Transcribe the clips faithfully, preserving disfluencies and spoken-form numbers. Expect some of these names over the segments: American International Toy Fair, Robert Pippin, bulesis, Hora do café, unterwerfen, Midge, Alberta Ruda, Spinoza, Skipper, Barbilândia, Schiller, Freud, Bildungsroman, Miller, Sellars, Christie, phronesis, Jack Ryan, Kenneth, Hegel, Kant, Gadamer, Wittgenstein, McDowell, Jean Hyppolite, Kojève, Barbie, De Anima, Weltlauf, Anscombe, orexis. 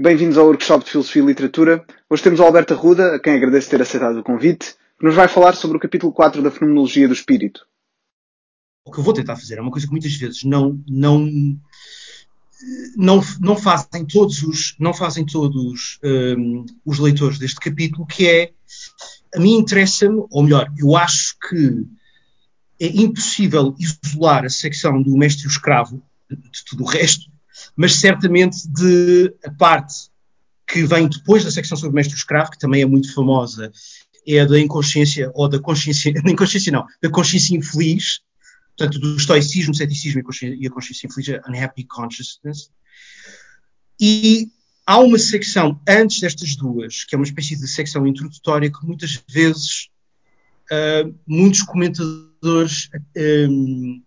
Bem-vindos ao workshop de Filosofia e Literatura. Hoje temos a Alberta Ruda, a quem agradeço ter aceitado o convite, que nos vai falar sobre o capítulo quatro da Fenomenologia do Espírito. O que eu vou tentar fazer é uma coisa que muitas vezes não, não, não, não fazem todos, os, não fazem todos um, os leitores deste capítulo, que é, a mim interessa-me, ou melhor, eu acho que é impossível isolar a secção do mestre e o escravo de tudo o resto, mas certamente de a parte que vem depois da secção sobre o mestre e o escravo, que também é muito famosa, é a da inconsciência, ou da consciência, da inconsciência não, da consciência infeliz, portanto, do estoicismo, ceticismo e a consciência infeliz, a unhappy consciousness. E há uma secção antes destas duas, que é uma espécie de secção introdutória, que muitas vezes uh, muitos comentadores... Um,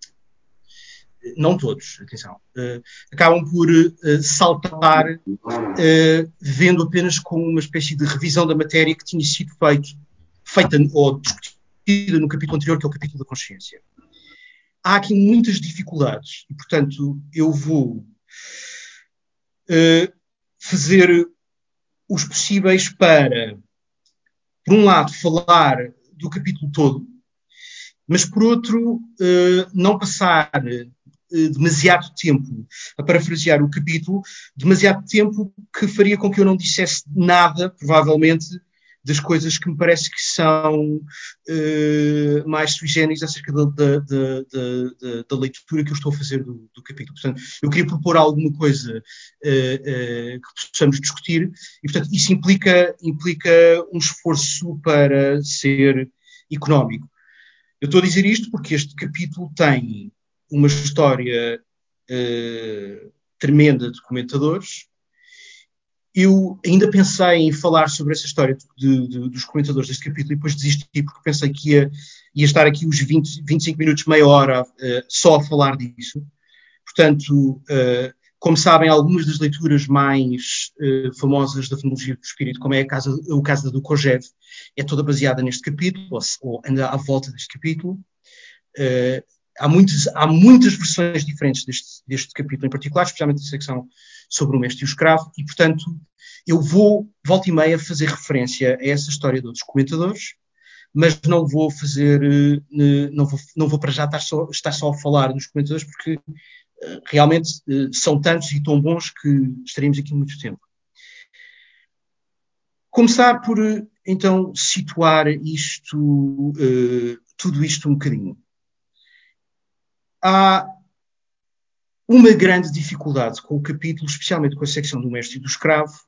não todos, atenção, uh, acabam por uh, saltar, uh, vendo apenas como uma espécie de revisão da matéria que tinha sido feito, feita ou discutida no capítulo anterior, que é o capítulo da consciência. Há aqui muitas dificuldades e, portanto, eu vou uh, fazer os possíveis para, por um lado, falar do capítulo todo, mas, por outro, uh, não passar... demasiado tempo a parafrasear o capítulo, demasiado tempo que faria com que eu não dissesse nada, provavelmente, das coisas que me parece que são uh, mais sui generis acerca da, da, da, da, da leitura que eu estou a fazer do, do capítulo. Portanto, eu queria propor alguma coisa uh, uh, que possamos discutir e, portanto, isso implica, implica um esforço para ser económico. Eu estou a dizer isto porque este capítulo tem uma história uh, tremenda de comentadores. Eu ainda pensei em falar sobre essa história de, de, dos comentadores deste capítulo e depois desisti porque pensei que ia, ia estar aqui uns vinte, vinte e cinco minutos, meia hora, uh, só a falar disso. Portanto, uh, como sabem, algumas das leituras mais uh, famosas da Fenomenologia do Espírito, como é a casa, o caso do Kojève, é toda baseada neste capítulo, ou, ou anda à volta deste capítulo. Uh, Há muitas, há muitas versões diferentes deste, deste capítulo em particular, especialmente da secção sobre o mestre e o escravo, e, portanto, eu vou, volta e meia, fazer referência a essa história de outros comentadores, mas não vou fazer, não vou, não vou para já estar só, estar só a falar dos comentadores, porque realmente são tantos e tão bons que estaremos aqui muito tempo. Começar por, então, situar isto, tudo isto um bocadinho. Há uma grande dificuldade com o capítulo, especialmente com a secção do mestre e do escravo,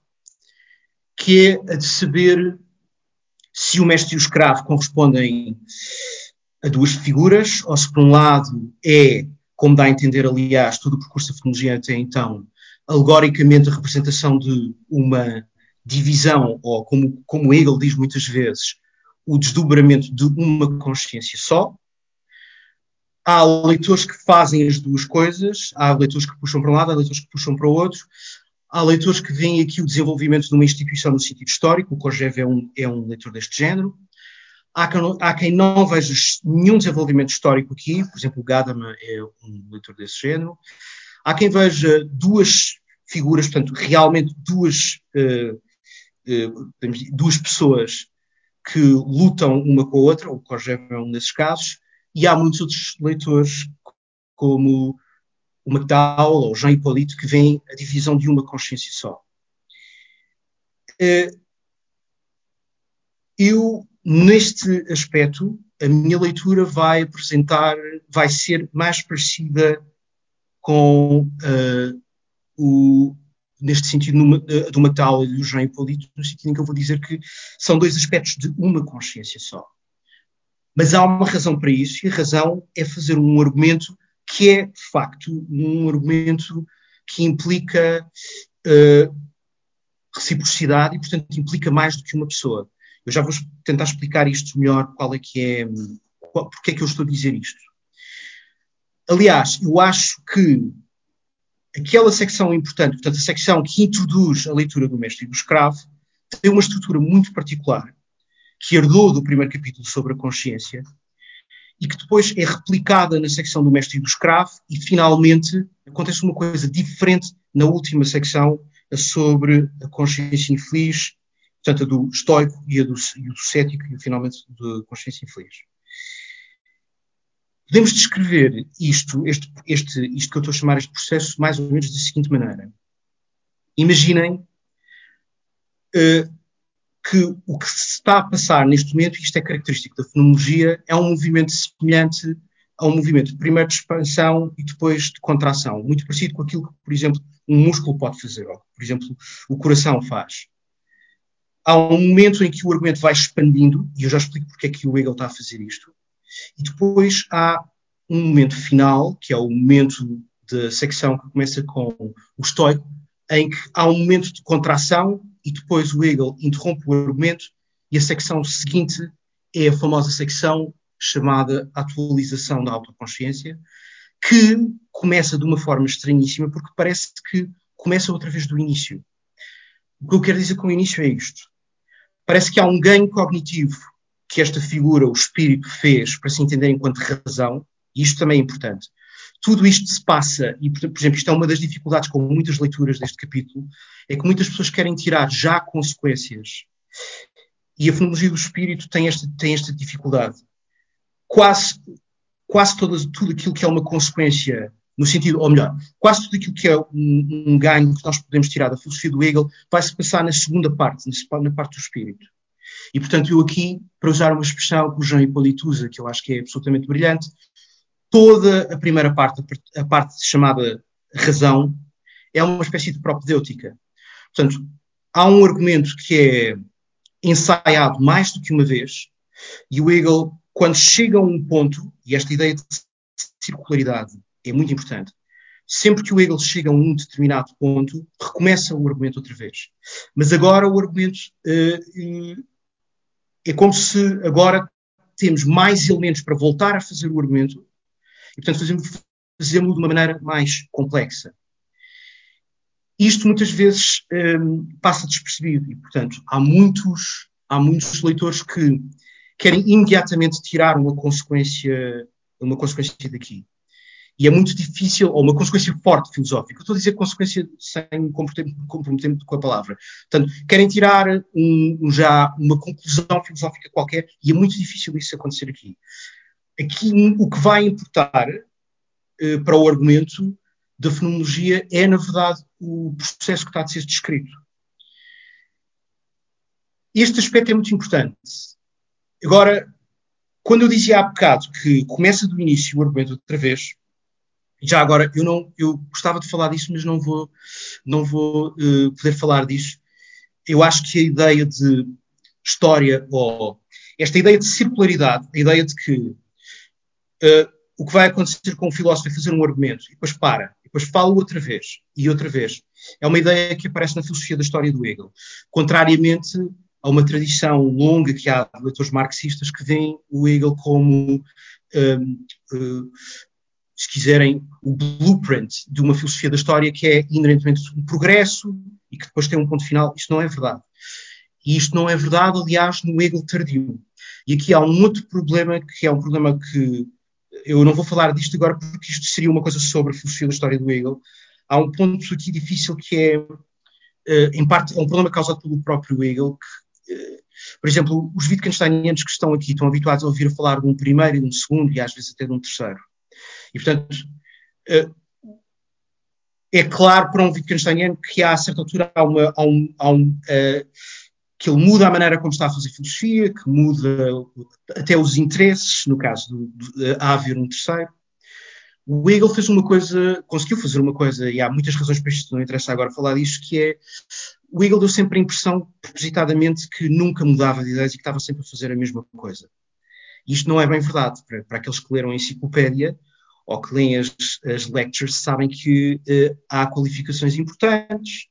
que é a de saber se o mestre e o escravo correspondem a duas figuras, ou se por um lado é, como dá a entender, aliás, todo o percurso da fenomenologia até então, alegoricamente a representação de uma divisão, ou como, como Hegel diz muitas vezes, o desdobramento de uma consciência só. Há leitores que fazem as duas coisas, há leitores que puxam para um lado, há leitores que puxam para o outro, há leitores que veem aqui o desenvolvimento de uma instituição no sentido histórico, o Kojève é um, é um leitor deste género, há quem, não, há quem não veja nenhum desenvolvimento histórico aqui, por exemplo, o Gadamer é um leitor desse género, há quem veja duas figuras, portanto, realmente duas, uh, uh, duas pessoas que lutam uma com a outra, o Kojève é um desses casos, e há muitos outros leitores, como o McDowell ou Jean Hyppolite, que veem a divisão de uma consciência só. Eu, neste aspecto, a minha leitura vai apresentar, vai ser mais parecida com uh, o, neste sentido, numa, do McDowell e do Jean Hyppolite, no sentido em que eu vou dizer que são dois aspectos de uma consciência só. Mas há uma razão para isso, e a razão é fazer um argumento que é, de facto, um argumento que implica uh, reciprocidade e, portanto, implica mais do que uma pessoa. Eu já vou tentar explicar isto melhor, qual é que é, qual, porque é que eu estou a dizer isto. Aliás, eu acho que aquela secção importante, portanto, a secção que introduz a leitura do mestre e do escravo, tem uma estrutura muito particular, que herdou do primeiro capítulo sobre a consciência e que depois é replicada na secção do mestre e do escravo e, finalmente, acontece uma coisa diferente na última secção, sobre a consciência infeliz, tanto a do estoico e a do, e do cético, e finalmente da consciência infeliz. Podemos descrever isto, este, este, isto que eu estou a chamar este processo, mais ou menos da seguinte maneira. Imaginem uh, que o que se está a passar neste momento, isto é característico da fenomenologia, é um movimento semelhante a um movimento primeiro de expansão e depois de contração, muito parecido com aquilo que, por exemplo, um músculo pode fazer, ou que, por exemplo, o coração faz. Há um momento em que o argumento vai expandindo, e eu já explico porque é que o Hegel está a fazer isto, e depois há um momento final, que é o momento da secção que começa com o estoico, em que há um momento de contração e depois o Hegel interrompe o argumento e a secção seguinte é a famosa secção chamada atualização da autoconsciência, que começa de uma forma estranhíssima, porque parece que começa outra vez do início. O que eu quero dizer com o início é isto. Parece que há um ganho cognitivo que esta figura, o espírito, fez para se entender enquanto razão, e isto também é importante. Tudo isto se passa, e por exemplo, isto é uma das dificuldades com muitas leituras deste capítulo, é que muitas pessoas querem tirar já consequências. E a fenomenologia do espírito tem esta, tem esta dificuldade. Quase, quase todas, tudo aquilo que é uma consequência, no sentido, ou melhor, quase tudo aquilo que é um, um ganho que nós podemos tirar da filosofia do Hegel vai-se passar na segunda parte, na parte do espírito. E, portanto, eu aqui, para usar uma expressão que o Jean Hyppolite usa, que eu acho que é absolutamente brilhante, toda a primeira parte, a parte chamada razão, é uma espécie de propedêutica. Portanto, há um argumento que é ensaiado mais do que uma vez, e o Hegel, quando chega a um ponto, e esta ideia de circularidade é muito importante, sempre que o Hegel chega a um determinado ponto, recomeça o argumento outra vez. Mas agora o argumento uh, é como se agora temos mais elementos para voltar a fazer o argumento, e, portanto, fazemos, fazemos de uma maneira mais complexa. Isto, muitas vezes, um, passa despercebido. E, portanto, há muitos, há muitos leitores que querem imediatamente tirar uma consequência, uma consequência daqui. E é muito difícil, ou uma consequência forte filosófica. Eu estou a dizer consequência sem comprometer-me com a palavra. Portanto, querem tirar um, um, já uma conclusão filosófica qualquer, e é muito difícil isso acontecer aqui. Aqui o que vai importar eh, para o argumento da fenomenologia é, na verdade, o processo que está a ser descrito. Este aspecto é muito importante. Agora, quando eu dizia há bocado que começa do início o argumento outra vez, já agora, eu, não, eu gostava de falar disso, mas não vou, não vou eh, poder falar disso. Eu acho que a ideia de história, ou esta ideia de circularidade, a ideia de que Uh, o que vai acontecer com o filósofo é fazer um argumento, e depois para, e depois fala outra vez, e outra vez. É uma ideia que aparece na filosofia da história do Hegel, contrariamente a uma tradição longa que há de leitores marxistas que veem o Hegel como, um, uh, se quiserem, o blueprint de uma filosofia da história que é inerentemente um progresso e que depois tem um ponto final. Isto não é verdade. E isto não é verdade, aliás, no Hegel tardio. E aqui há um outro problema, que é um problema que eu não vou falar disto agora porque isto seria uma coisa sobre a filosofia da história do Hegel. Há um ponto aqui difícil que é, em parte, é um problema causado pelo próprio Hegel. Que, por exemplo, os Wittgensteinianos que estão aqui estão habituados a ouvir falar de um primeiro e de um segundo e às vezes até de um terceiro. E, portanto, é claro para um Wittgensteiniano que há, a certa altura, há uma... Há um, há um, uh, que ele muda a maneira como está a fazer filosofia, que muda até os interesses, no caso de haver um terceiro. O Hegel fez uma coisa, conseguiu fazer uma coisa, e há muitas razões para isto, não interessa agora falar disso, que é, o Hegel deu sempre a impressão, propositadamente, que nunca mudava de ideias e que estava sempre a fazer a mesma coisa. Isto não é bem verdade. Para, para aqueles que leram a enciclopédia, ou que leem as, as lectures, sabem que eh, há qualificações importantes,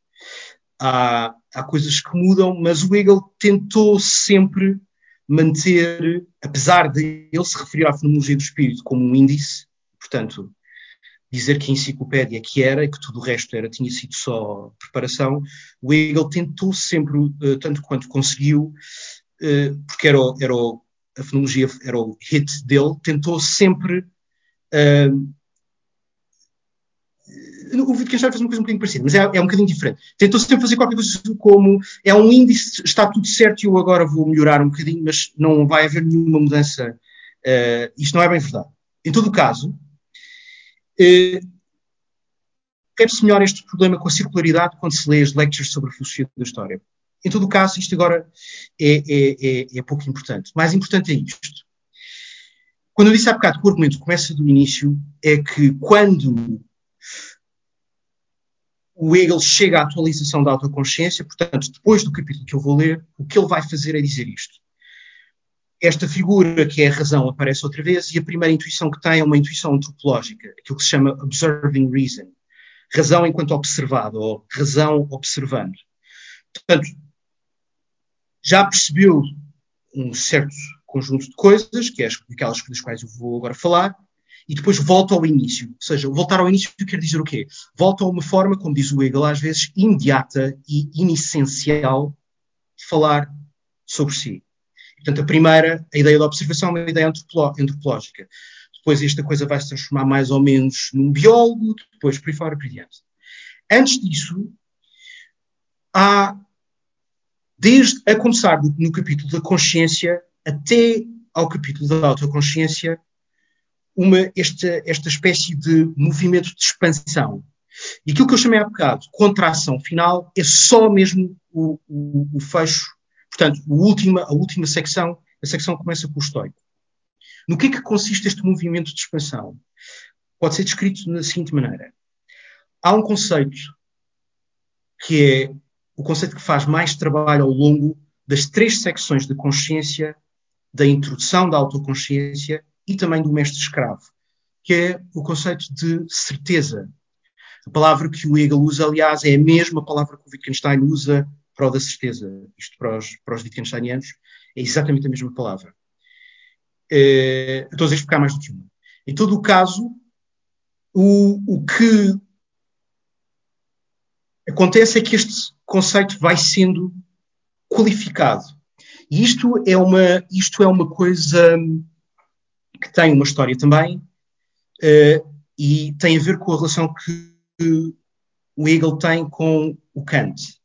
Há, há coisas que mudam, mas o Hegel tentou sempre manter, apesar de ele se referir à fenomenologia do espírito como um índice, portanto, dizer que a enciclopédia que era e que tudo o resto era, tinha sido só preparação, o Hegel tentou sempre, tanto quanto conseguiu, porque era, o, era o, a fenomenologia era o hit dele, tentou sempre uh, O Wittgenstein fez uma coisa um bocadinho parecida, mas é, é um bocadinho diferente. Tentou sempre fazer qualquer coisa como, é um índice, está tudo certo e eu agora vou melhorar um bocadinho, mas não vai haver nenhuma mudança. Uh, isto não é bem verdade. Em todo o caso, uh, quer-se melhor este problema com a circularidade quando se lê as lectures sobre a filosofia da história. Em todo o caso, isto agora é, é, é, é pouco importante. Mais importante é isto. Quando eu disse há bocado que o argumento começa do início, é que quando o Hegel chega à atualização da autoconsciência, portanto, depois do capítulo que eu vou ler, o que ele vai fazer é dizer isto. Esta figura, que é a razão, aparece outra vez, e a primeira intuição que tem é uma intuição antropológica, aquilo que se chama observing reason, razão enquanto observado, ou razão observando. Portanto, já percebeu um certo conjunto de coisas, que é aquelas das quais eu vou agora falar, e depois volta ao início. Ou seja, voltar ao início quer dizer o quê? Volta a uma forma, como diz o Hegel, às vezes imediata e inessencial de falar sobre si. Portanto, a primeira, a ideia da observação, é uma ideia antropológica. Depois esta coisa vai se transformar mais ou menos num biólogo, depois por aí fora, por aí adiante. Antes disso, há, desde a começar no capítulo da consciência até ao capítulo da autoconsciência, uma, esta, esta espécie de movimento de expansão. E aquilo que eu chamei há bocado, contração final, é só mesmo o, o, o fecho. Portanto, a última, a última secção, a secção começa com o estoico. No que é que consiste este movimento de expansão? Pode ser descrito da seguinte maneira. Há um conceito que é o conceito que faz mais trabalho ao longo das três secções da consciência, da introdução da autoconsciência e também do mestre-escravo, que é o conceito de certeza. A palavra que o Hegel usa, aliás, é a mesma palavra que o Wittgenstein usa para o da certeza. Isto para os, para os Wittgensteinianos é exatamente a mesma palavra. Uh, estou a explicar mais do que uma. Em todo o caso, o, o que acontece é que este conceito vai sendo qualificado. E isto é uma, isto é uma coisa que tem uma história também, uh, e tem a ver com a relação que o Hegel tem com o Kant.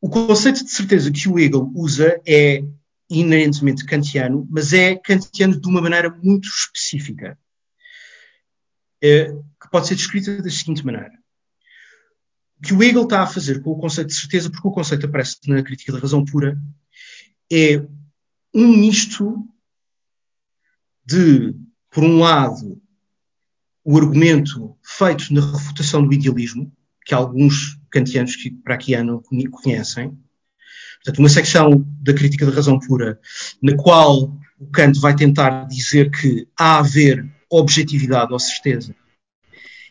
O conceito de certeza que o Hegel usa é inerentemente kantiano, mas é kantiano de uma maneira muito específica, que pode ser descrita da seguinte maneira. O que o Hegel está a fazer com o conceito de certeza, porque o conceito aparece na Crítica da Razão Pura, é um misto de, por um lado, o argumento feito na refutação do idealismo, que alguns kantianos que para aqui não conhecem. Portanto, uma secção da Crítica da Razão Pura, na qual o Kant vai tentar dizer que há a haver objetividade ou certeza.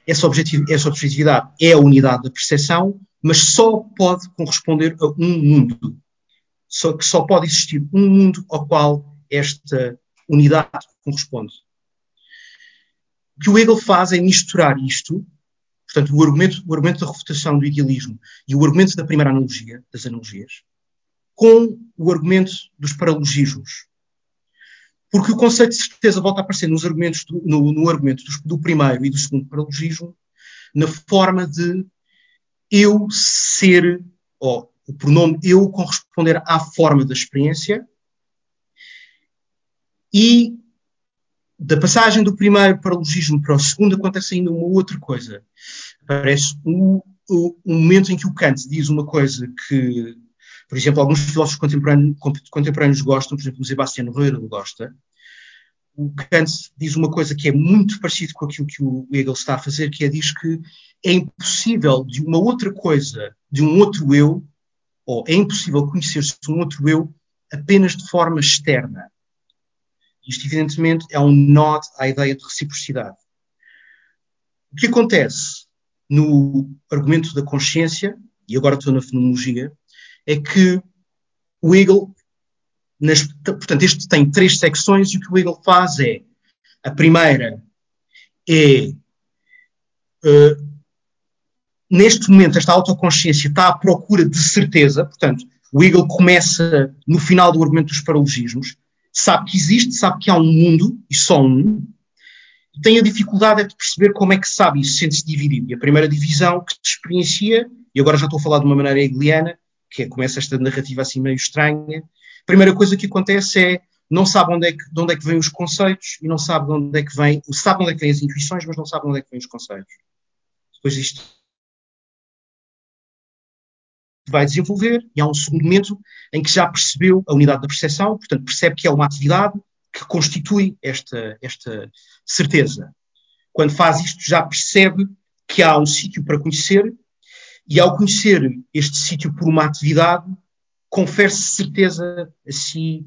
Essa, objetiv essa objetividade é a unidade da percepção, mas só pode corresponder a um mundo. Só, que só pode existir um mundo ao qual esta unidade corresponde. O que o Hegel faz é misturar isto. Portanto, o argumento, o argumento da refutação do idealismo e o argumento da primeira analogia, das analogias, com o argumento dos paralogismos. Porque o conceito de certeza volta a aparecer nos argumentos do, no, no argumento do, do primeiro e do segundo paralogismo, na forma de eu ser, ou o pronome eu corresponder à forma da experiência, e da passagem do primeiro paralogismo para o segundo acontece ainda uma outra coisa. Parece um, um momento em que o Kant diz uma coisa que, por exemplo, alguns filósofos contemporâneos, contemporâneos gostam, por exemplo, o Sebastião Reuter gosta. O Kant diz uma coisa que é muito parecido com aquilo que o Hegel está a fazer, que é diz que é impossível de uma outra coisa, de um outro eu, ou é impossível conhecer-se de um outro eu apenas de forma externa. Isto, evidentemente, é um nó à ideia de reciprocidade. O que acontece no argumento da consciência, e agora estou na fenomenologia, é que o Hegel, nas, portanto, este tem três secções, e o que o Hegel faz é, a primeira é, uh, neste momento, esta autoconsciência está à procura de certeza, portanto, o Hegel começa no final do argumento dos paralogismos, sabe que existe, sabe que há um mundo, e só um, tem a dificuldade é de perceber como é que sabe isso, sente-se dividido. E a primeira divisão que se experiencia, e agora já estou a falar de uma maneira hegeliana, que é, começa esta narrativa assim meio estranha, a primeira coisa que acontece é, não sabe onde é que, de onde é que vêm os conceitos, e não sabe de onde é que vêm, sabe onde é que vêm as intuições, mas não sabe de onde é que vêm os conceitos. Depois isto vai desenvolver, e há um segundo momento em que já percebeu a unidade da percepção, portanto percebe que é uma atividade que constitui esta, esta certeza. Quando faz isto, já percebe que há um sítio para conhecer, e ao conhecer este sítio por uma atividade, confere-se certeza a si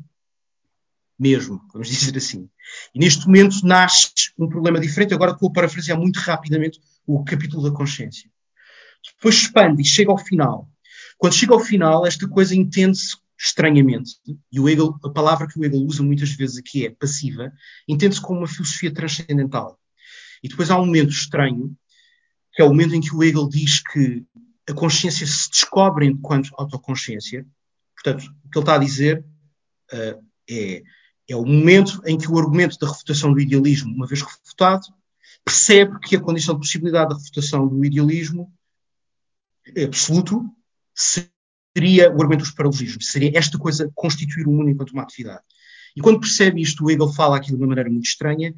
mesmo, vamos dizer assim. E neste momento nasce um problema diferente, agora estou a parafrasear muito rapidamente o capítulo da consciência. Depois expande e chega ao final. Quando chega ao final, esta coisa entende-se estranhamente, e o Hegel, a palavra que o Hegel usa muitas vezes aqui é passiva, entende-se como uma filosofia transcendental. E depois há um momento estranho, que é o momento em que o Hegel diz que a consciência se descobre enquanto autoconsciência. Portanto, o que ele está a dizer uh, é, é o momento em que o argumento da refutação do idealismo, uma vez refutado, percebe que a condição de possibilidade da refutação do idealismo absoluto seria o argumento dos paralogismos, seria esta coisa constituir o mundo enquanto uma atividade. E quando percebe isto, o Hegel fala aqui de uma maneira muito estranha,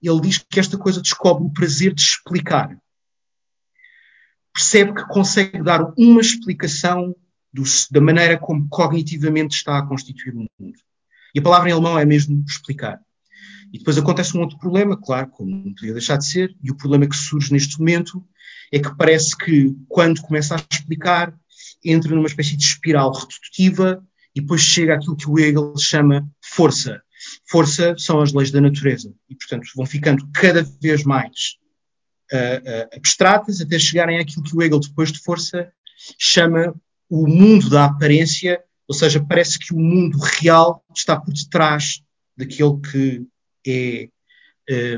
ele diz que esta coisa descobre o prazer de explicar. Percebe que consegue dar uma explicação do, da maneira como cognitivamente está a constituir o mundo. E a palavra em alemão é mesmo explicar. E depois acontece um outro problema, claro, como não podia deixar de ser, e o problema que surge neste momento é que parece que, quando começa a explicar, entra numa espécie de espiral redutiva e depois chega àquilo que o Hegel chama força. Força são as leis da natureza e, portanto, vão ficando cada vez mais uh, uh, abstratas até chegarem àquilo que o Hegel, depois de força, chama o mundo da aparência, ou seja, parece que o mundo real está por detrás daquilo que é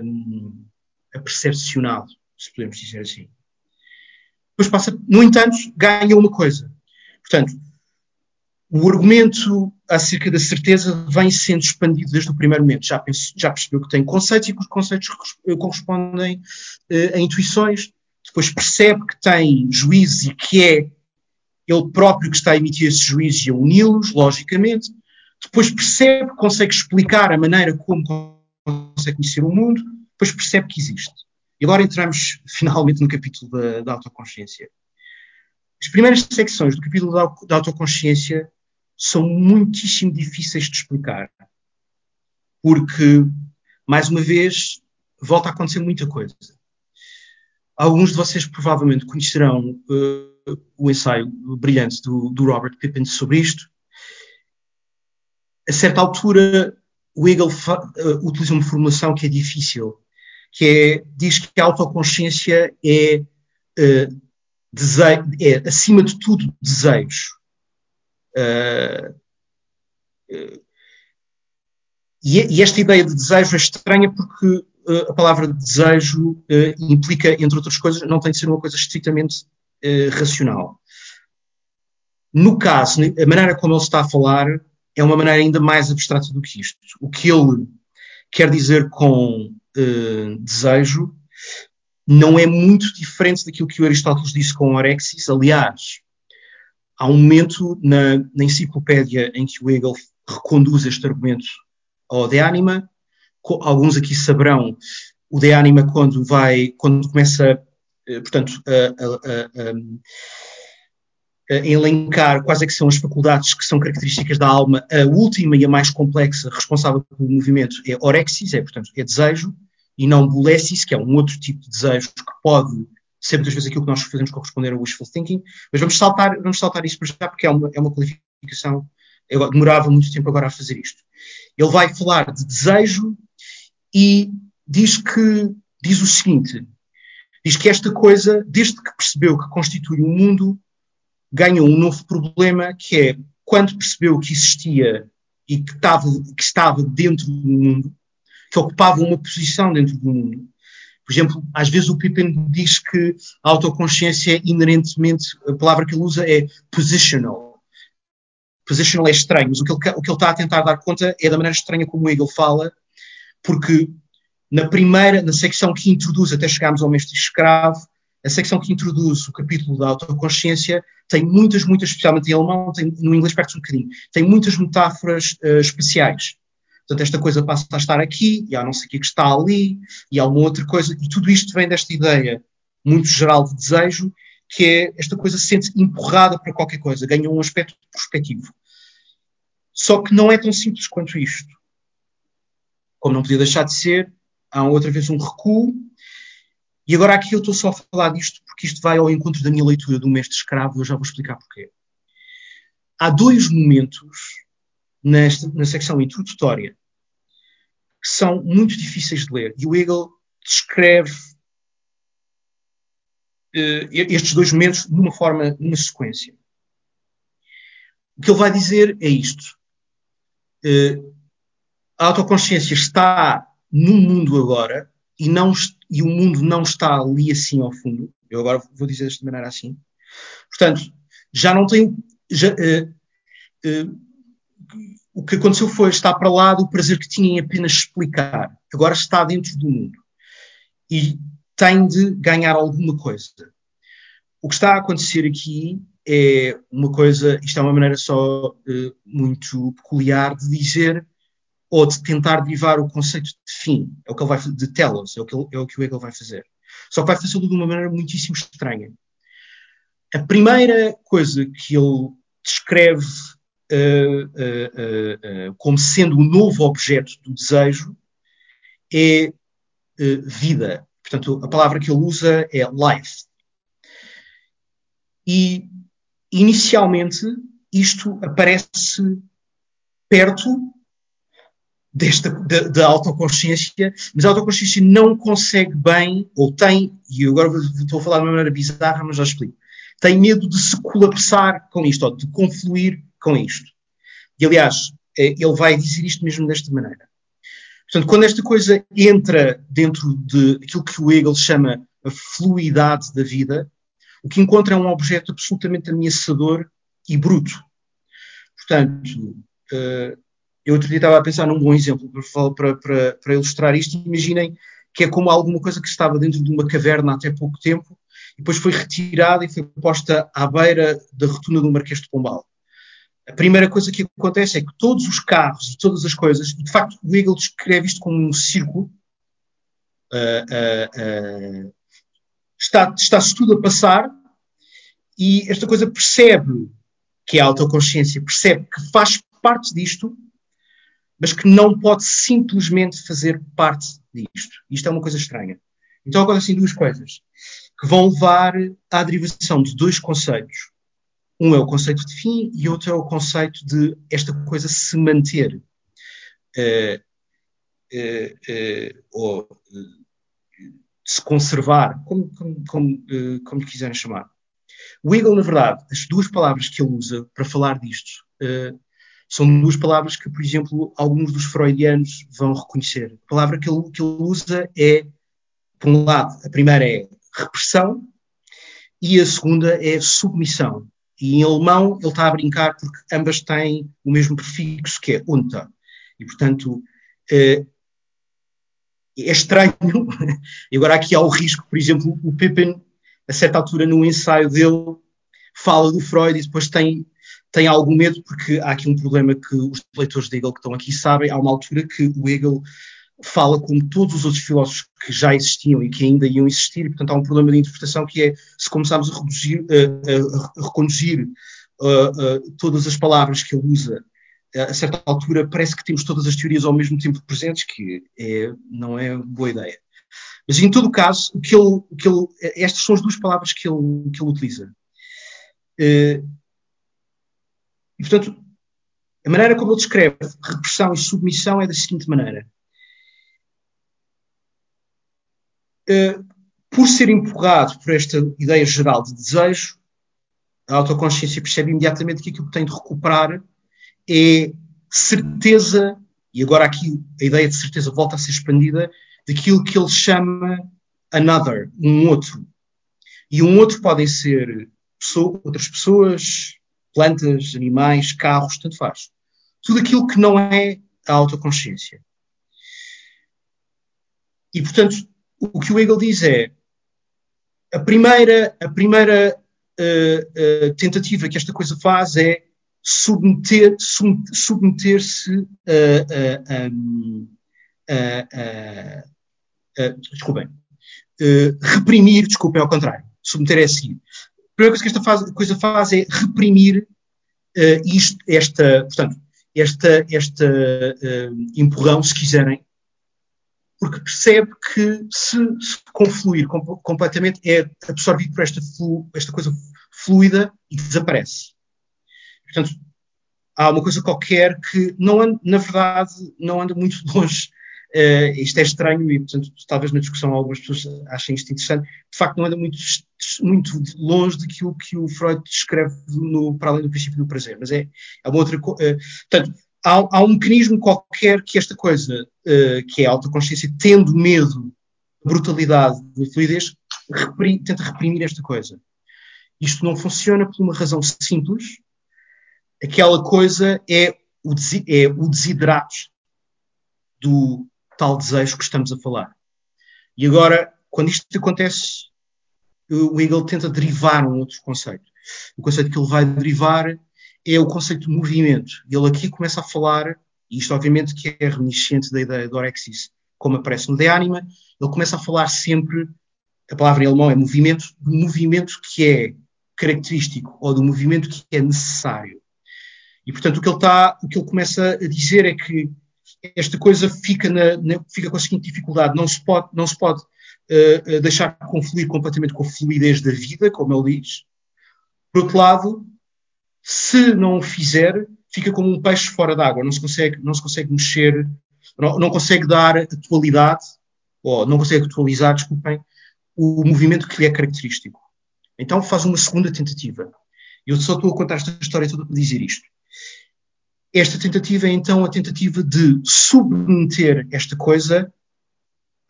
um, apercepcionado, se podemos dizer assim. Depois passa, no entanto, ganha uma coisa. Portanto, o argumento acerca da certeza vem sendo expandido desde o primeiro momento. Já, penso, já percebeu que tem conceitos e que os conceitos correspondem uh, a intuições. Depois percebe que tem juízes e que é ele próprio que está a emitir esses juízes e a uni-los, logicamente. Depois percebe que consegue explicar a maneira como consegue conhecer o mundo. Depois percebe que existe. E agora entramos, finalmente, no capítulo da, da autoconsciência. As primeiras secções do capítulo da, da autoconsciência são muitíssimo difíceis de explicar, porque, mais uma vez, volta a acontecer muita coisa. Alguns de vocês provavelmente conhecerão uh, o ensaio brilhante do, do Robert Pippin sobre isto. A certa altura, o Hegel uh, utiliza uma formulação que é difícil, que é, diz que a autoconsciência é, é, é, acima de tudo, desejo. Uh, uh, e, e esta ideia de desejo é estranha porque uh, a palavra desejo uh, implica, entre outras coisas, não tem de ser uma coisa estritamente uh, racional. No caso, a maneira como ele está a falar é uma maneira ainda mais abstrata do que isto. O que ele quer dizer com Uh, desejo não é muito diferente daquilo que o Aristóteles disse com orexis. Aliás, há um momento na, na enciclopédia em que o Hegel reconduz este argumento ao De Anima. Alguns aqui saberão o De Anima quando vai, quando começa, portanto, a, a, a, a elencar quais é que são as faculdades que são características da alma. A última e a mais complexa, responsável pelo movimento, é orexis, é, portanto, é desejo, e não bulesis, que é um outro tipo de desejo que pode ser muitas vezes aquilo que nós fazemos corresponder ao wishful thinking, mas vamos saltar, vamos saltar isso para já, porque é uma, é uma qualificação, eu demorava muito tempo agora a fazer isto. Ele vai falar de desejo e diz que, diz o seguinte, diz que esta coisa, desde que percebeu que constitui o mundo, ganhou um novo problema, que é, quando percebeu que existia e que estava, que estava dentro do mundo, que ocupava uma posição dentro do mundo. Por exemplo, às vezes o Pippin diz que a autoconsciência é inerentemente, a palavra que ele usa é positional. Positional é estranho, mas o que ele, o que ele está a tentar dar conta é da maneira estranha como Hegel fala, porque Na primeira, na secção que introduz, até chegarmos ao mestre escravo, a secção que introduz o capítulo da autoconsciência tem muitas, muitas, especialmente em alemão, tem, no inglês perde-se um bocadinho, tem muitas metáforas uh, especiais. Portanto, esta coisa passa a estar aqui, e há não sei o que que está ali, e há uma outra coisa, e tudo isto vem desta ideia muito geral de desejo, que é esta coisa se sente empurrada para qualquer coisa, ganha um aspecto prospectivo. Só que não é tão simples quanto isto. Como não podia deixar de ser, há outra vez um recuo, e agora aqui eu estou só a falar disto porque isto vai ao encontro da minha leitura do Mestre Escravo, eu já vou explicar porquê. Há dois momentos nesta, na secção introdutória que são muito difíceis de ler, e o Hegel descreve uh, estes dois momentos numa forma, numa sequência. O que ele vai dizer é isto. Uh, a autoconsciência está no mundo agora, e, não, e o mundo não está ali assim ao fundo, eu agora vou dizer desta maneira assim, portanto, já não tem, já, uh, uh, o que aconteceu foi, está para lá do prazer que tinha em apenas explicar, agora está dentro do mundo, e tem de ganhar alguma coisa. O que está a acontecer aqui é uma coisa, isto é uma maneira só uh, muito peculiar de dizer, ou de tentar derivar o conceito de fim, é o que ele vai fazer, de telos, é o, que ele, é o que o Hegel vai fazer. Só que vai fazê-lo de uma maneira muitíssimo estranha. A primeira coisa que ele descreve uh, uh, uh, uh, como sendo o novo objeto do desejo é uh, vida. Portanto, a palavra que ele usa é life. E, inicialmente, isto aparece perto Desta, da, da autoconsciência, mas a autoconsciência não consegue bem, ou tem, e agora estou a falar de uma maneira bizarra, mas já explico, tem medo de se colapsar com isto, ou de confluir com isto. E, aliás, ele vai dizer isto mesmo desta maneira. Portanto, quando esta coisa entra dentro de aquilo que o Hegel chama a fluidade da vida, o que encontra é um objeto absolutamente ameaçador e bruto. Portanto, uh, eu outro dia estava a pensar num bom exemplo para, para, para ilustrar isto. Imaginem que é como alguma coisa que estava dentro de uma caverna até pouco tempo e depois foi retirada e foi posta à beira da rotunda do Marquês de Pombal. A primeira coisa que acontece é que todos os carros e todas as coisas, e de facto o Hegel descreve isto como um círculo, uh, uh, uh, está, está-se tudo a passar e esta coisa percebe que a autoconsciência percebe que faz parte disto, mas que não pode simplesmente fazer parte disto. Isto é uma coisa estranha. Então acontecem duas coisas que vão levar à derivação de dois conceitos. Um é o conceito de fim e outro é o conceito de esta coisa se manter. Uh, uh, uh, ou uh, se conservar, como, como, como, uh, como quiserem chamar. O Hegel, na verdade, as duas palavras que ele usa para falar disto... Uh, São duas palavras que, por exemplo, alguns dos freudianos vão reconhecer. A palavra que ele, que ele usa é, por um lado, a primeira é repressão e a segunda é submissão. E em alemão ele está a brincar porque ambas têm o mesmo prefixo, que é unter. E, portanto, é, é estranho. E agora aqui há o risco, por exemplo, o Pippin, a certa altura, no ensaio dele, fala do Freud e depois tem... Tem algum medo, porque há aqui um problema que os leitores de Hegel que estão aqui sabem, há uma altura que o Hegel fala como todos os outros filósofos que já existiam e que ainda iam existir, portanto há um problema de interpretação que é, se começarmos a, reduzir, a, a, a reconduzir a, a, todas as palavras que ele usa, a certa altura parece que temos todas as teorias ao mesmo tempo presentes, que é, não é boa ideia. Mas em todo caso, o que ele, o que ele, estas são as duas palavras que ele, que ele utiliza. Uh, E, portanto, a maneira como ele descreve repressão e submissão é da seguinte maneira. Uh, por ser empurrado por esta ideia geral de desejo, a autoconsciência percebe imediatamente que aquilo que tem de recuperar é certeza, e agora aqui a ideia de certeza volta a ser expandida, daquilo que ele chama another, um outro. E um outro podem ser pessoa, outras pessoas... plantas, animais, carros, tanto faz. Tudo aquilo que não é a autoconsciência. E, portanto, o que o Hegel diz é a primeira, a primeira uh, uh, tentativa que esta coisa faz é submeter, sub, submeter-se uh, uh, um, uh, uh, uh, desculpem, uh, reprimir, desculpem, ao contrário, submeter é assim. A primeira coisa que esta faz, coisa faz é reprimir uh, isto, esta, portanto, esta, esta uh, empurrão, se quiserem, porque percebe que se, se confluir com, completamente é absorvido por esta, flu, esta coisa fluida e desaparece. Portanto, há uma coisa qualquer que, não anda, na verdade, não anda muito longe. Uh, isto é estranho e, portanto, talvez na discussão algumas pessoas achem isto interessante. De facto, não anda muito, muito longe daquilo que o Freud descreve no, para além do princípio do prazer. Mas é, é uma outra coisa. Uh, portanto, Há, há um mecanismo qualquer que esta coisa, uh, que é a autoconsciência, tendo medo da brutalidade, da fluidez, repri, tenta reprimir esta coisa. Isto não funciona por uma razão simples. Aquela coisa é o, é o desidrato do tal desejo que estamos a falar. E agora, quando isto acontece, o Hegel tenta derivar um outro conceito. O conceito que ele vai derivar é o conceito de movimento. Ele aqui começa a falar, e isto obviamente que é reminiscente da ideia do orexis, como aparece no De Anima, ele começa a falar sempre, a palavra em alemão é movimento, do movimento que é característico, ou do movimento que é necessário. E, portanto, o que ele, tá, o que ele começa a dizer é que esta coisa fica, na, na, fica com a seguinte dificuldade, não se pode, não se pode uh, deixar confluir completamente com a fluidez da vida, como ele diz. Por outro lado, se não o fizer, fica como um peixe fora d'água, não se consegue, não se consegue mexer, não, não consegue dar atualidade, ou não consegue atualizar, desculpem, o movimento que lhe é característico. Então faz uma segunda tentativa. Eu só estou a contar esta história toda para dizer isto. Esta tentativa é então a tentativa de submeter esta coisa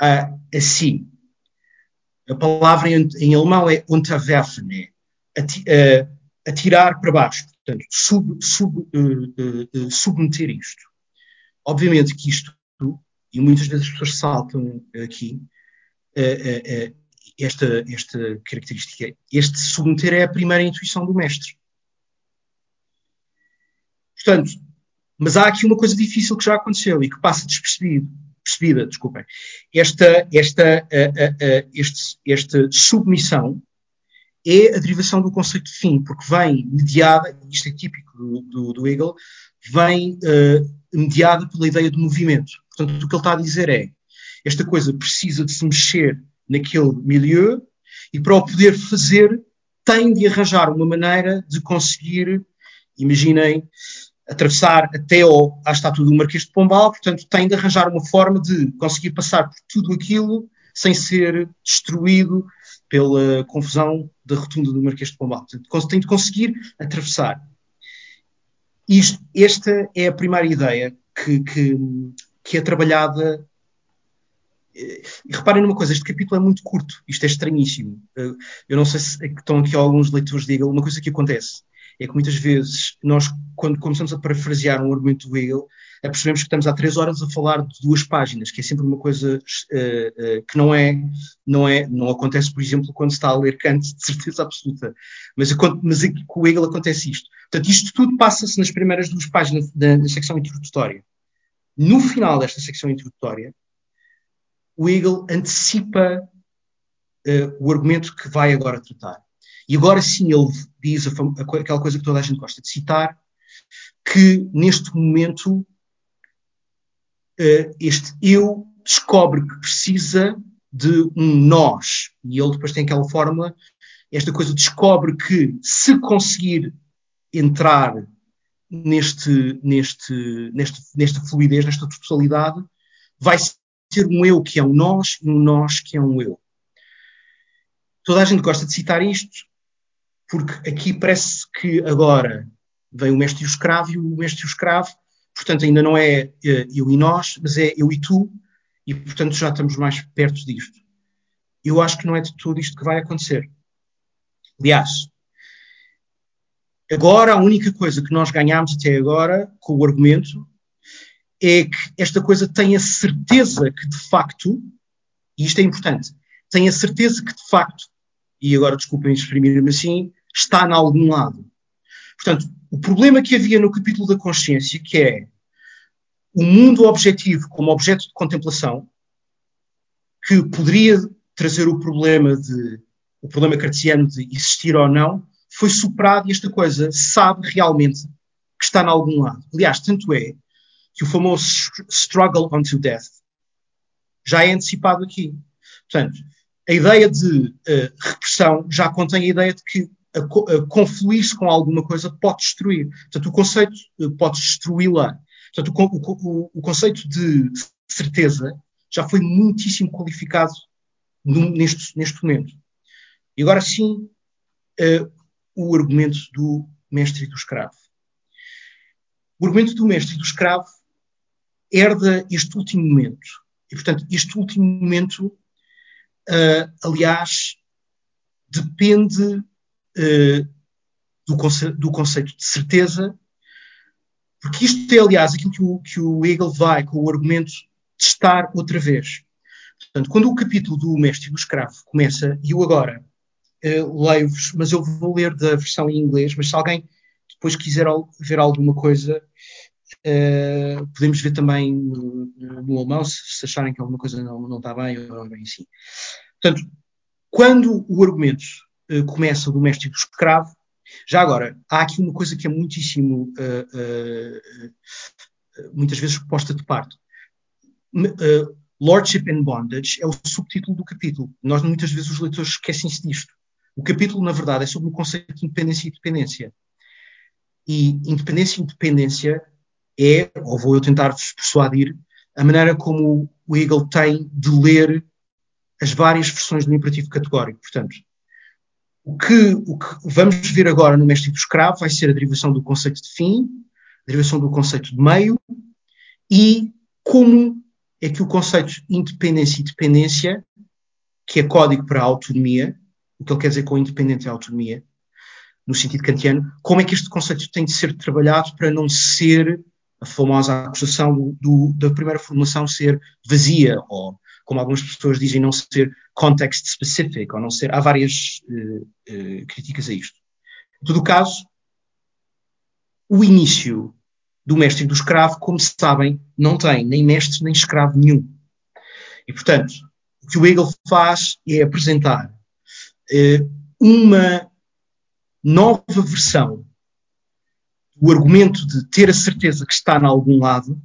a, a si. A palavra em, em alemão é unterwerfen, é atirar para baixo, portanto, sub, sub, uh, uh, submeter isto. Obviamente que isto, e muitas vezes as pessoas saltam aqui, uh, uh, uh, esta, esta característica, este submeter é a primeira intuição do mestre. Portanto, mas há aqui uma coisa difícil que já aconteceu e que passa despercebido, percebida, desculpem. Esta, esta, uh, uh, uh, este, esta submissão é a derivação do conceito de fim, porque vem mediada, isto é típico do, do, do Hegel, vem uh, mediada pela ideia de movimento. Portanto, o que ele está a dizer é, esta coisa precisa de se mexer naquele milieu e para o poder fazer tem de arranjar uma maneira de conseguir, imaginem, atravessar até ao, à estátua do Marquês de Pombal, portanto tem de arranjar uma forma de conseguir passar por tudo aquilo sem ser destruído pela confusão da rotunda do Marquês de Pombal. Portanto, tem de conseguir atravessar. Isto, esta é a primeira ideia que, que, que é trabalhada. Reparem numa coisa, este capítulo é muito curto, isto é estranhíssimo. Eu não sei se estão aqui alguns leitores de Hegel, uma coisa que acontece é que muitas vezes nós, quando começamos a parafrasear um argumento do Hegel, percebemos que estamos há três horas a falar de duas páginas, que é sempre uma coisa uh, uh, que não é, não é, não acontece, por exemplo, quando se está a ler Kant, de certeza absoluta. Mas, mas com o Hegel acontece isto. Portanto, isto tudo passa-se nas primeiras duas páginas da, da secção introdutória. No final desta secção introdutória, o Hegel antecipa uh, o argumento que vai agora tratar. E agora sim ele diz a, a, aquela coisa que toda a gente gosta de citar, que neste momento Uh, este eu descobre que precisa de um nós. E ele depois tem aquela fórmula, esta coisa descobre que se conseguir entrar neste, neste, neste, nesta fluidez, nesta totalidade, vai ter um eu que é um nós e um nós que é um eu. Toda a gente gosta de citar isto, porque aqui parece que agora vem o mestre e o escravo, e o mestre e o escravo, portanto, ainda não é uh, eu e nós, mas é eu e tu, e, portanto, já estamos mais perto disto. Eu acho que não é de tudo isto que vai acontecer. Aliás, agora a única coisa que nós ganhámos até agora, com o argumento, é que esta coisa tem a certeza que, de facto, e isto é importante, tem a certeza que de facto, e agora desculpem exprimir-me assim, está em algum lado. Portanto, o problema que havia no capítulo da consciência, que é o mundo objetivo como objeto de contemplação, que poderia trazer o problema de, o problema cartesiano de existir ou não, foi superado e esta coisa sabe realmente que está em algum lado. Aliás, tanto é que o famoso struggle unto death já é antecipado aqui. Portanto, a ideia de uh, repressão já contém a ideia de que a, a confluir-se com alguma coisa pode destruir. Portanto, o conceito uh, pode destruí-la. Portanto, o, o, o conceito de certeza já foi muitíssimo qualificado no, neste, neste momento. E agora sim, uh, o argumento do mestre e do escravo. O argumento do mestre e do escravo herda este último momento. E, portanto, este último momento, uh, aliás, depende uh, do, conce- do conceito de certeza, porque isto é, aliás, aquilo que o, que o Hegel vai, com o argumento, testar outra vez. Portanto, quando o capítulo do mestre e do escravo começa, e eu agora uh, leio-vos, mas eu vou ler da versão em inglês, mas se alguém depois quiser ver alguma coisa, uh, podemos ver também no, no alemão, se, se acharem que alguma coisa não, não está bem, ou não bem assim. Portanto, quando o argumento uh, começa do mestre e do escravo, já agora, há aqui uma coisa que é muitíssimo, uh, uh, muitas vezes posta de parte. Uh, Lordship and Bondage é o subtítulo do capítulo. Nós, muitas vezes, os leitores esquecem-se disto. O capítulo, na verdade, é sobre o conceito de independência e dependência. E independência e independência é, ou vou eu tentar-vos persuadir, a maneira como o Hegel tem de ler as várias versões do imperativo categórico. Portanto, O que, o que vamos ver agora no mestre do escravo vai ser a derivação do conceito de fim, a derivação do conceito de meio e como é que o conceito de independência e dependência, que é código para a autonomia, o que ele quer dizer com independente é autonomia, no sentido kantiano, como é que este conceito tem de ser trabalhado para não ser a famosa acusação do, do, da primeira formulação ser vazia ou, como algumas pessoas dizem, não ser context-specific, ou não ser... Há várias uh, uh, críticas a isto. Em todo o caso, o início do mestre e do escravo, como se sabem, não tem nem mestre nem escravo nenhum. E, portanto, o que o Hegel faz é apresentar uh, uma nova versão do argumento de ter a certeza que está em algum lado,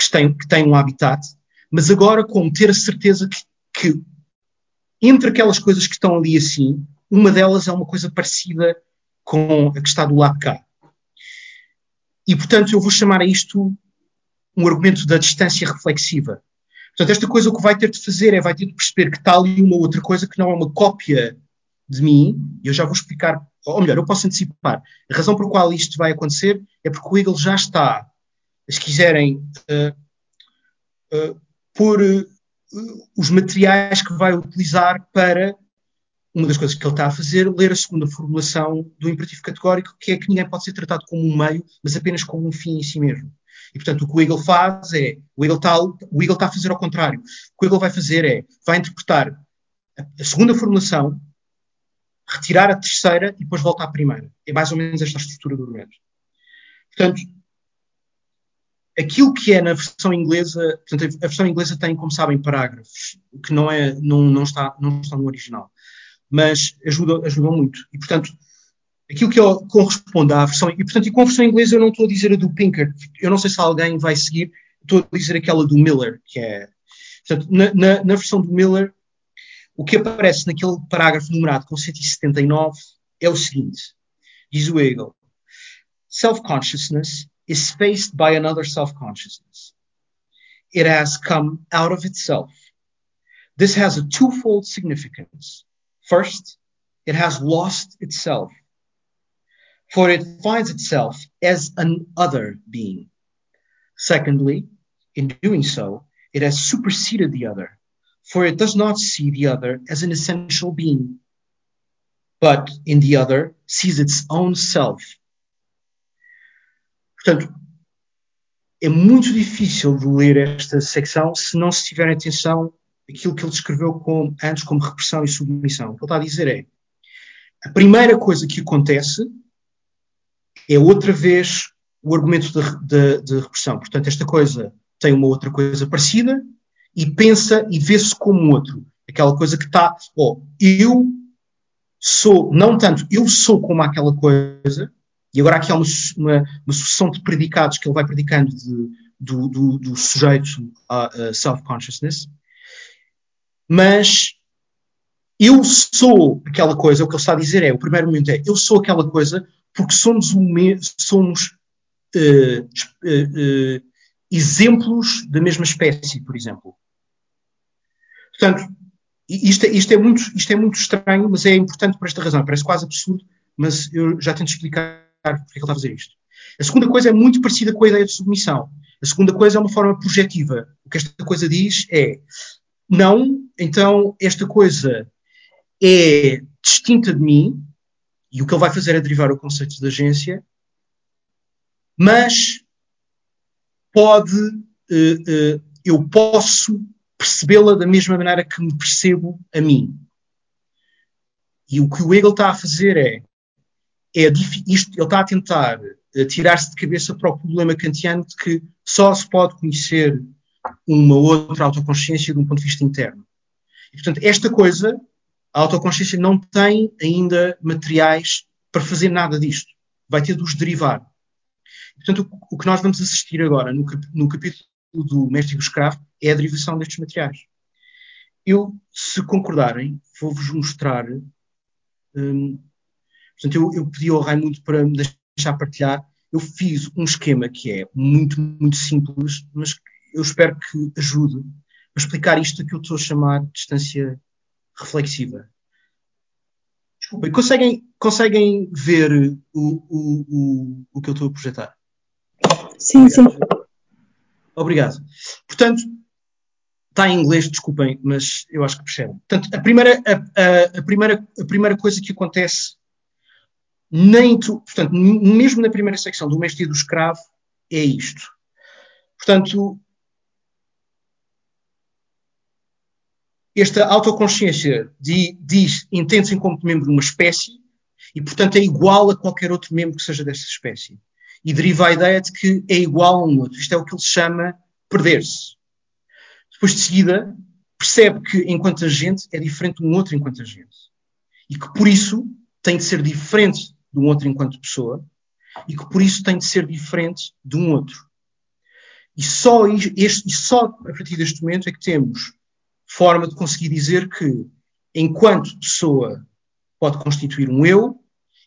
que tem, que tem um habitat, mas agora como ter a certeza que, que entre aquelas coisas que estão ali assim, uma delas é uma coisa parecida com a que está do lado de cá. E, portanto, eu vou chamar a isto um argumento da distância reflexiva. Portanto, esta coisa o que vai ter de fazer é vai ter de perceber que está ali uma outra coisa que não é uma cópia de mim, e eu já vou explicar, ou melhor, eu posso antecipar. A razão por qual isto vai acontecer é porque o Hegel já está, se quiserem... Uh, uh, por uh, os materiais que vai utilizar para, uma das coisas que ele está a fazer, ler a segunda formulação do imperativo categórico, que é que ninguém pode ser tratado como um meio, mas apenas como um fim em si mesmo. E, portanto, o que o Hegel faz é, o Hegel está, o Hegel está a fazer ao contrário. O que o Hegel vai fazer é, vai interpretar a, a segunda formulação, retirar a terceira e depois voltar à primeira. É mais ou menos esta a estrutura do argumento. Portanto, aquilo que é na versão inglesa, portanto, a versão inglesa tem, como sabem, parágrafos, que não, é, não, não, está, não está no original, mas ajudam ajuda muito. E, portanto, aquilo que corresponde à versão... E, portanto, e com a versão inglesa eu não estou a dizer a do Pinkert, eu não sei se alguém vai seguir, estou a dizer aquela do Miller, que é... Portanto, na, na, na versão do Miller, o que aparece naquele parágrafo numerado com cento e setenta e nove é o seguinte, diz o Hegel, self-consciousness is faced by another self-consciousness. It has come out of itself. This has a twofold significance. First, it has lost itself, for it finds itself as an other being. Secondly, in doing so, it has superseded the other, for it does not see the other as an essential being, but in the other sees its own self. Portanto, é muito difícil de ler esta secção se não se tiver atenção aquilo que ele descreveu como, antes como repressão e submissão. O que ele está a dizer é, a primeira coisa que acontece é outra vez o argumento de, de, de repressão. Portanto, esta coisa tem uma outra coisa parecida e pensa e vê-se como outro. Aquela coisa que está, ó, eu sou, não tanto, eu sou como aquela coisa, e agora aqui há uma, uma, uma sucessão de predicados que ele vai predicando de, do, do, do sujeito à uh, self-consciousness, mas eu sou aquela coisa, o que ele está a dizer é, o primeiro momento é, eu sou aquela coisa porque somos, um, somos uh, uh, uh, exemplos da mesma espécie, por exemplo. Portanto, isto, isto, é muito, isto é muito estranho, mas é importante por esta razão, parece quase absurdo, mas eu já tento explicar porque ele está a fazer isto. A segunda coisa é muito parecida com a ideia de submissão. A segunda coisa é uma forma projetiva. O que esta coisa diz é, não, então esta coisa é distinta de mim, e o que ele vai fazer é derivar o conceito de agência, mas pode, uh, uh, eu posso percebê-la da mesma maneira que me percebo a mim. E o que o Hegel está a fazer é, é isto, ele está a tentar uh, tirar-se de cabeça para o problema kantiano de que só se pode conhecer uma outra autoconsciência de um ponto de vista interno. E, portanto, esta coisa, a autoconsciência não tem ainda materiais para fazer nada disto. Vai ter de os derivar. E, portanto, o, o que nós vamos assistir agora no, cap, no capítulo do mestre e do escravo é a derivação destes materiais. Eu, se concordarem, vou-vos mostrar... Hum, portanto, eu, eu pedi ao Raimundo para me deixar partilhar. Eu fiz um esquema que é muito, muito simples, mas que eu espero que ajude a explicar isto que eu estou a chamar de distância reflexiva. Desculpem, conseguem, conseguem ver o, o, o, o que eu estou a projetar? Sim, Obrigado. sim. Obrigado. Portanto, está em inglês, desculpem, mas eu acho que percebem. Portanto, a primeira, a, a, a, primeira, a primeira coisa que acontece, nem tu, portanto, mesmo na primeira secção do mestre e do escravo, é isto. Portanto, esta autoconsciência de, diz, entende-se como membro de uma espécie e, portanto, é igual a qualquer outro membro que seja dessa espécie. E deriva a ideia de que é igual a um outro. Isto é o que ele chama perder-se. Depois, de seguida, percebe que enquanto agente é diferente de um outro enquanto agente. E que, por isso, tem de ser diferente de um outro enquanto pessoa. E que, por isso, tem de ser diferente de um outro. E só, este, e só a partir deste momento é que temos forma de conseguir dizer que, enquanto pessoa, pode constituir um eu.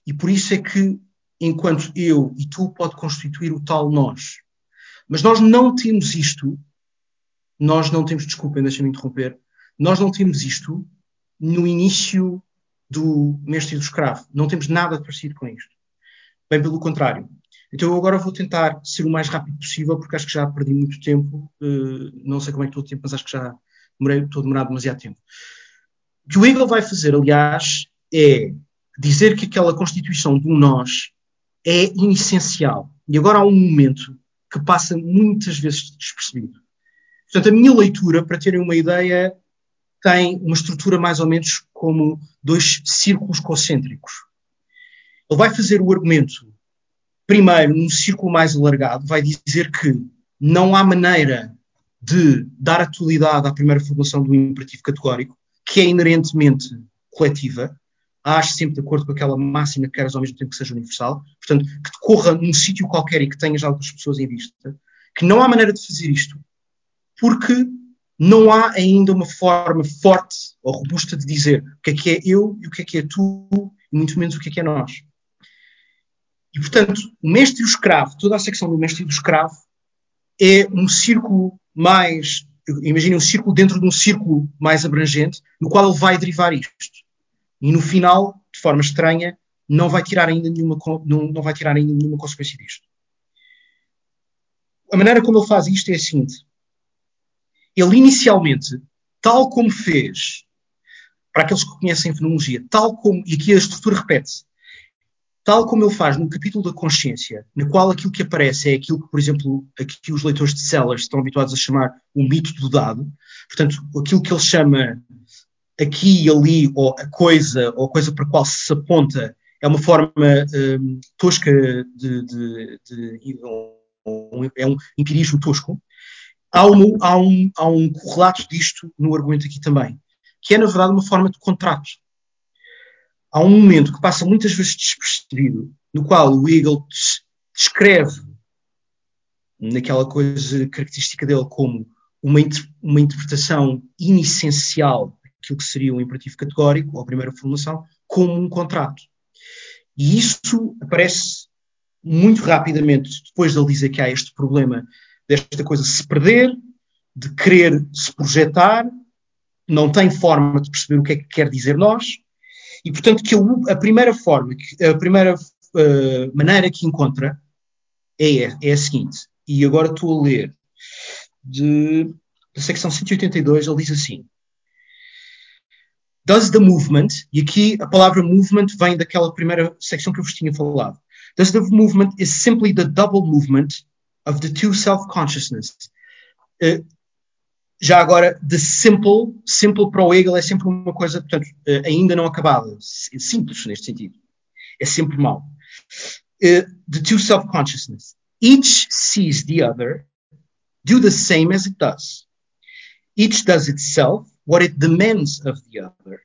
E, por isso, é que enquanto eu e tu pode constituir o tal nós. Mas nós não temos isto, nós não temos, desculpem, deixem-me interromper, nós não temos isto no início do mestre e do escravo. Não temos nada parecido com isto. Bem pelo contrário. Então eu agora vou tentar ser o mais rápido possível, porque acho que já perdi muito tempo, não sei como é que estou o tempo, mas acho que já demorei, estou a demorar demasiado tempo. O que o Hegel vai fazer, aliás, é dizer que aquela constituição do nós é inessencial. E agora há um momento que passa muitas vezes despercebido. Portanto, a minha leitura, para terem uma ideia, tem uma estrutura mais ou menos como dois círculos concêntricos. Ele vai fazer o argumento, primeiro, num círculo mais alargado, vai dizer que não há maneira de dar atualidade à primeira formulação do imperativo categórico, que é inerentemente coletiva, age sempre de acordo com aquela máxima que queres ao mesmo tempo que seja universal, portanto, que decorra num sítio qualquer e que tenhas algumas pessoas em vista, que não há maneira de fazer isto, porque não há ainda uma forma forte ou robusta de dizer o que é que é eu e o que é que é tu, e muito menos o que é que é nós. E, portanto, o mestre e o escravo, toda a secção do mestre e do escravo, é um círculo mais, imagina um círculo dentro de um círculo mais abrangente, no qual ele vai derivar isto. E no final, de forma estranha, não vai tirar ainda nenhuma, não, não vai tirar ainda nenhuma consequência disto. A maneira como ele faz isto é a seguinte. Ele inicialmente, tal como fez, para aqueles que conhecem a fenomenologia, tal como, e aqui a estrutura repete-se, tal como ele faz no capítulo da consciência, no qual aquilo que aparece é aquilo que, por exemplo, aqui os leitores de Sellars estão habituados a chamar o mito do dado, portanto, aquilo que ele chama aqui e ali, ou a coisa, ou a coisa para a qual se aponta, é uma forma um, tosca, de, de, de, um, é um empirismo tosco. Há um, há, um, há um correlato disto no argumento aqui também, que é, na verdade, uma forma de contrato. Há um momento que passa muitas vezes despercebido, no qual o Hegel descreve, naquela coisa característica dele, como uma, uma interpretação inessencial daquilo que seria um imperativo categórico, ou a primeira formulação, como um contrato. E isso aparece muito rapidamente, depois de ele dizer que há este problema desta coisa de se perder, de querer se projetar, não tem forma de perceber o que é que quer dizer nós, e portanto que a primeira forma, a primeira uh, maneira que encontra é, é a seguinte, e agora estou a ler de, da secção cento e oitenta e dois, ele diz assim: Does the movement, e aqui a palavra movement vem daquela primeira secção que eu vos tinha falado, does the movement is simply the double movement of the two self-consciousness. Uh, já agora, the simple, simple para o Hegel é sempre uma coisa, portanto, uh, ainda não acabada, simples neste sentido, é sempre mau. Uh, the two self-consciousness. Each sees the other, do the same as it does. Each does itself what it demands of the other,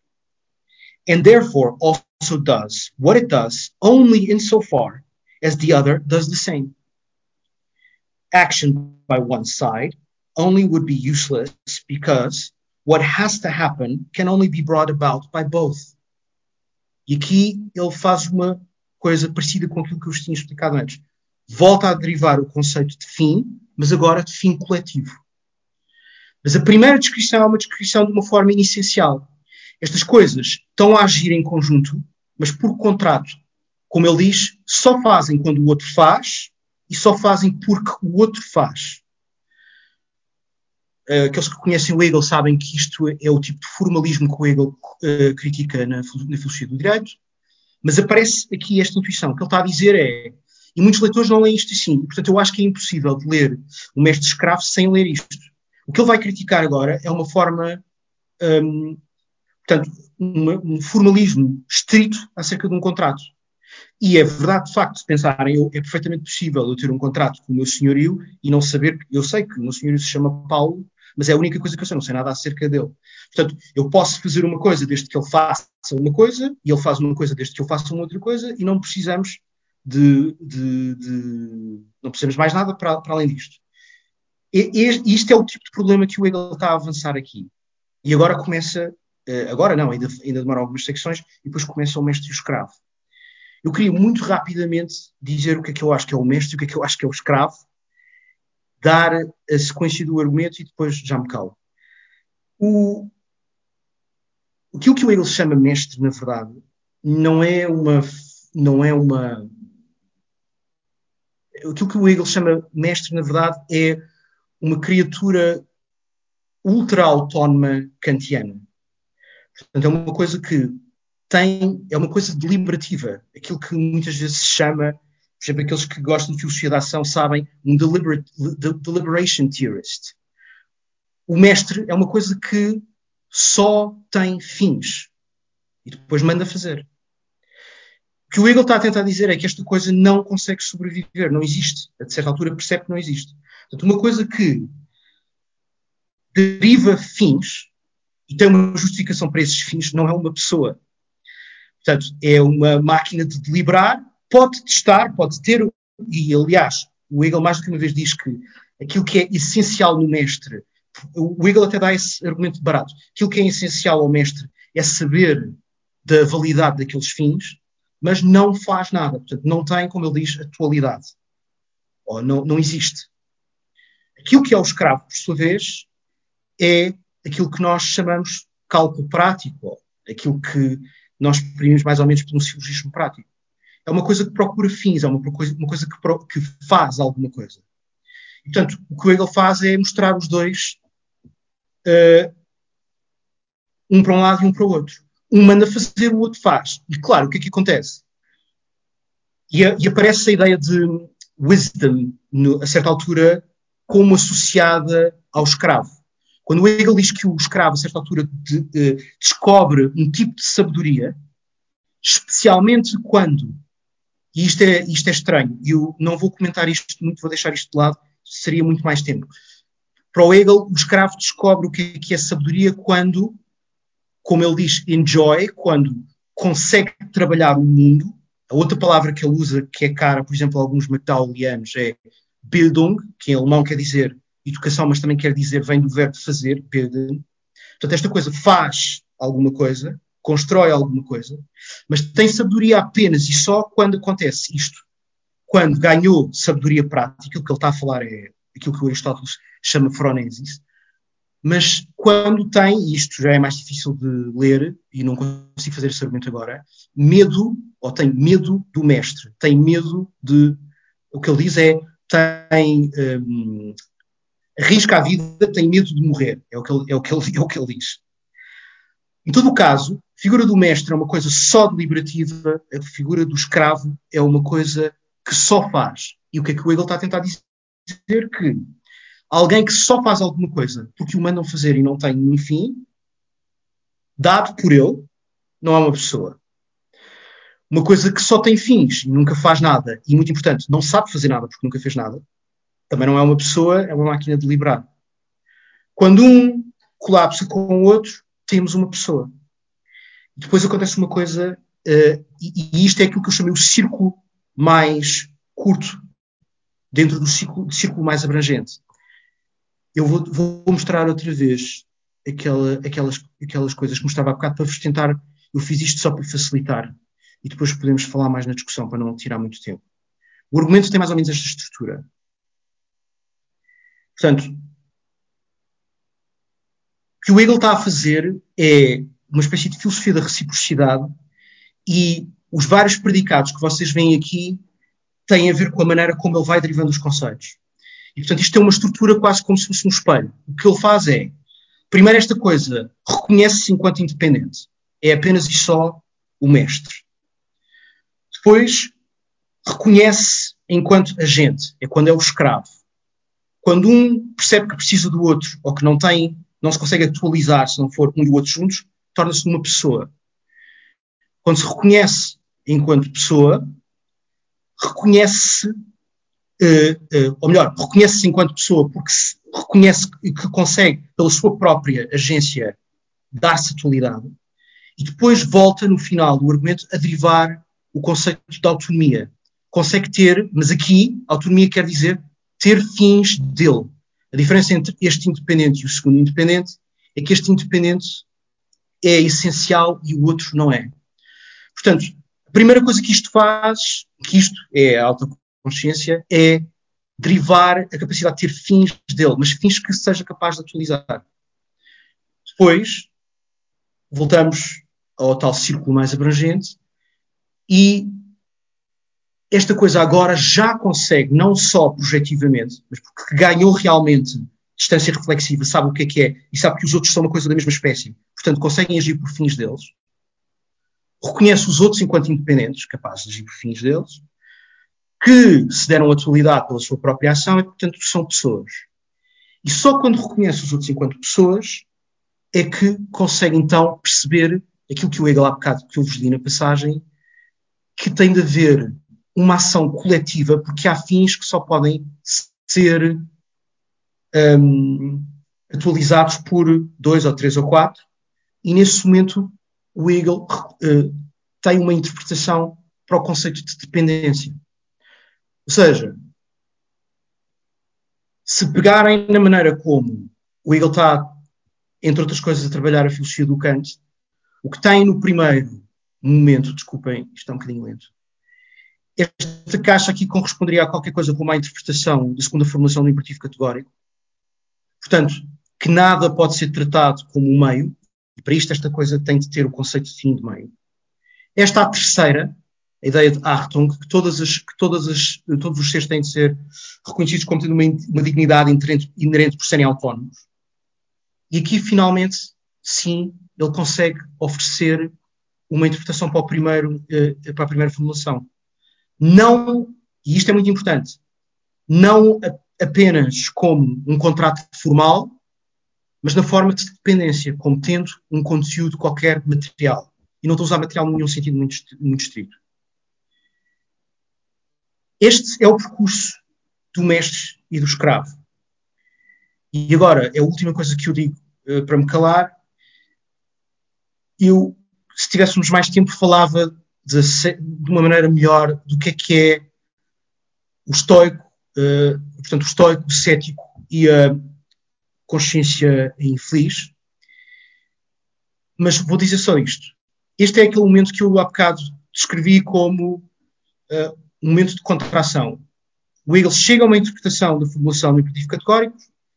and therefore also does what it does only insofar as the other does the same. Action by one side only would be useless because what has to happen can only be brought about by both. E aqui ele faz uma coisa parecida com aquilo que eu vos tinha explicado antes. Volta a derivar o conceito de fim, mas agora de fim coletivo. Mas a primeira descrição é uma descrição de uma forma inessencial. Estas coisas estão a agir em conjunto, mas por contrato. Como ele diz, só fazem quando o outro faz, e só fazem porque o outro faz. Aqueles que conhecem o Hegel sabem que isto é o tipo de formalismo que o Hegel uh, critica na, na filosofia do direito, mas aparece aqui esta intuição. O que ele está a dizer é, e muitos leitores não leem isto assim, portanto eu acho que é impossível de ler o Mestre Escravo sem ler isto. O que ele vai criticar agora é uma forma, um, portanto, uma, um formalismo estrito acerca de um contrato. E é verdade, de facto, se pensarem, eu, é perfeitamente possível eu ter um contrato com o meu senhorio e não saber, eu sei que o meu senhorio se chama Paulo, mas é a única coisa que eu sei, não sei nada acerca dele. Portanto, eu posso fazer uma coisa desde que ele faça uma coisa, e ele faz uma coisa desde que eu faça uma outra coisa, e não precisamos de, de, de não precisamos mais nada para, para além disto. E, e, isto é o tipo de problema que o Hegel está a avançar aqui. E agora começa, agora não, ainda, ainda demoram algumas secções, e depois começa o mestre e o escravo. Eu queria muito rapidamente dizer o que é que eu acho que é o mestre e o que é que eu acho que é o escravo, dar a sequência do argumento e depois já me calo. O, aquilo que o Hegel chama mestre, na verdade, não é uma... não é uma aquilo que o Hegel chama mestre, na verdade, é uma criatura ultra-autónoma kantiana. Portanto, é uma coisa que Tem, é uma coisa deliberativa, aquilo que muitas vezes se chama, por exemplo, aqueles que gostam de filosofia da ação sabem, um deliberate, de, deliberation theorist. O mestre é uma coisa que só tem fins e depois manda fazer. O que o Hegel está a tentar dizer é que esta coisa não consegue sobreviver, não existe. A certa altura percebe que não existe. Portanto, uma coisa que deriva fins e tem uma justificação para esses fins não é uma pessoa. Portanto, é uma máquina de deliberar, pode testar, pode ter, e aliás, o Hegel mais do que uma vez diz que aquilo que é essencial no mestre, o Hegel até dá esse argumento barato, aquilo que é essencial ao mestre é saber da validade daqueles fins, mas não faz nada, portanto, não tem, como ele diz, atualidade, ou não, não existe. Aquilo que é o escravo, por sua vez, é aquilo que nós chamamos cálculo prático, aquilo que nós preferimos mais ou menos por um silogismo prático. É uma coisa que procura fins, é uma coisa, uma coisa que, pro, que faz alguma coisa. Portanto, o que o Hegel faz é mostrar os dois, uh, um para um lado e um para o outro. Um manda fazer, o outro faz. E claro, o que é que acontece? E, a, e aparece a ideia de wisdom, no, a certa altura, como associada ao escravo. Quando o Hegel diz que o escravo, a certa altura, de, de, descobre um tipo de sabedoria, especialmente quando, e isto é, isto é estranho, eu não vou comentar isto muito, vou deixar isto de lado, seria muito mais tempo. Para o Hegel, o escravo descobre o que é, que é sabedoria quando, como ele diz, enjoy, quando consegue trabalhar o mundo. A outra palavra que ele usa, que é cara, por exemplo, a alguns McDowellianos, é Bildung, que em alemão quer dizer educação, mas também quer dizer, vem do verbo fazer, Bildung. Portanto, esta coisa faz alguma coisa, constrói alguma coisa, mas tem sabedoria apenas e só quando acontece isto. Quando ganhou sabedoria prática, o que ele está a falar é aquilo que o Aristóteles chama phronesis, mas quando tem, e isto já é mais difícil de ler, e não consigo fazer esse argumento agora, medo, ou tem medo do mestre, tem medo de, o que ele diz é, tem, um, arrisca a vida, tem medo de morrer, é o que ele, é o que ele, é o que ele diz. Em todo o caso, a figura do mestre é uma coisa só deliberativa, a figura do escravo é uma coisa que só faz. E o que é que o Hegel está a tentar dizer? Que alguém que só faz alguma coisa porque o mandam fazer e não tem nenhum fim, dado por ele, não é uma pessoa. Uma coisa que só tem fins e nunca faz nada, e muito importante, não sabe fazer nada porque nunca fez nada, também não é uma pessoa, é uma máquina de deliberar. Quando um colapsa com o outro, temos uma pessoa. Depois acontece uma coisa, uh, e, e isto é aquilo que eu chamei o círculo mais curto, dentro do círculo, do círculo mais abrangente. Eu vou, vou mostrar outra vez aquela, aquelas, aquelas coisas que mostrava há bocado para vos tentar, eu fiz isto só para facilitar, e depois podemos falar mais na discussão para não tirar muito tempo. O argumento tem mais ou menos esta estrutura. Portanto, o que o Hegel está a fazer é uma espécie de filosofia da reciprocidade, e os vários predicados que vocês veem aqui têm a ver com a maneira como ele vai derivando os conceitos. E, portanto, isto tem uma estrutura quase como se fosse um espelho. O que ele faz é, primeiro esta coisa, reconhece-se enquanto independente. É apenas e só o mestre. Depois, reconhece-se enquanto agente. É quando é o escravo. Quando um percebe que precisa do outro, ou que não tem... não se consegue atualizar se não for um e o outro juntos, torna-se uma pessoa. Quando se reconhece enquanto pessoa, reconhece-se, uh, uh, ou melhor, reconhece-se enquanto pessoa porque se reconhece que consegue, pela sua própria agência, dar-se atualidade, e depois volta, no final do argumento, a derivar o conceito de autonomia. Consegue ter, mas aqui, autonomia quer dizer ter fins dele. A diferença entre este independente e o segundo independente é que este independente é essencial e o outro não é. Portanto, a primeira coisa que isto faz, que isto é a autoconsciência, é derivar a capacidade de ter fins dele, mas fins que seja capaz de atualizar. Depois, voltamos ao tal círculo mais abrangente e esta coisa agora já consegue, não só projetivamente, mas porque ganhou realmente distância reflexiva, sabe o que é que é, e sabe que os outros são uma coisa da mesma espécie, portanto conseguem agir por fins deles, reconhece os outros enquanto independentes, capazes de agir por fins deles, que se deram atualidade pela sua própria ação e, portanto, são pessoas. E só quando reconhece os outros enquanto pessoas é que consegue, então, perceber aquilo que o Hegel há bocado que eu vos li na passagem, que tem de haver uma ação coletiva, porque há fins que só podem ser um, atualizados por dois ou três ou quatro, e nesse momento o Hegel uh, tem uma interpretação para o conceito de dependência. Ou seja, se pegarem na maneira como o Hegel está, entre outras coisas, a trabalhar a filosofia do Kant, o que tem no primeiro momento, desculpem, isto é um bocadinho lento, esta caixa aqui corresponderia a qualquer coisa como a interpretação da segunda formulação do imperativo categórico. Portanto, que nada pode ser tratado como um meio, e para isto esta coisa tem de ter o conceito de fim de meio. Esta a terceira, a ideia de Achtung, que, todas as, que todas as, todos os seres têm de ser reconhecidos como tendo uma, uma dignidade inerente, inerente por serem autónomos. E aqui, finalmente, sim, ele consegue oferecer uma interpretação para, o primeiro, para a primeira formulação. não, e isto é muito importante, não a, apenas como um contrato formal, mas na forma de dependência, como tendo um conteúdo qualquer material. E não estou a usar material em nenhum sentido muito, muito estrito. Este é o percurso do mestre e do escravo. E agora, é a última coisa que eu digo uh, para me calar. Eu, se tivéssemos mais tempo, falava de, de uma maneira melhor do que é que é o estoico, uh, portanto, o estoico, o cético e a consciência infeliz. Mas vou dizer só isto. Este é aquele momento que eu há bocado descrevi como uh, um momento de contração. O Hegel chega a uma interpretação da formulação do imperativo categórico,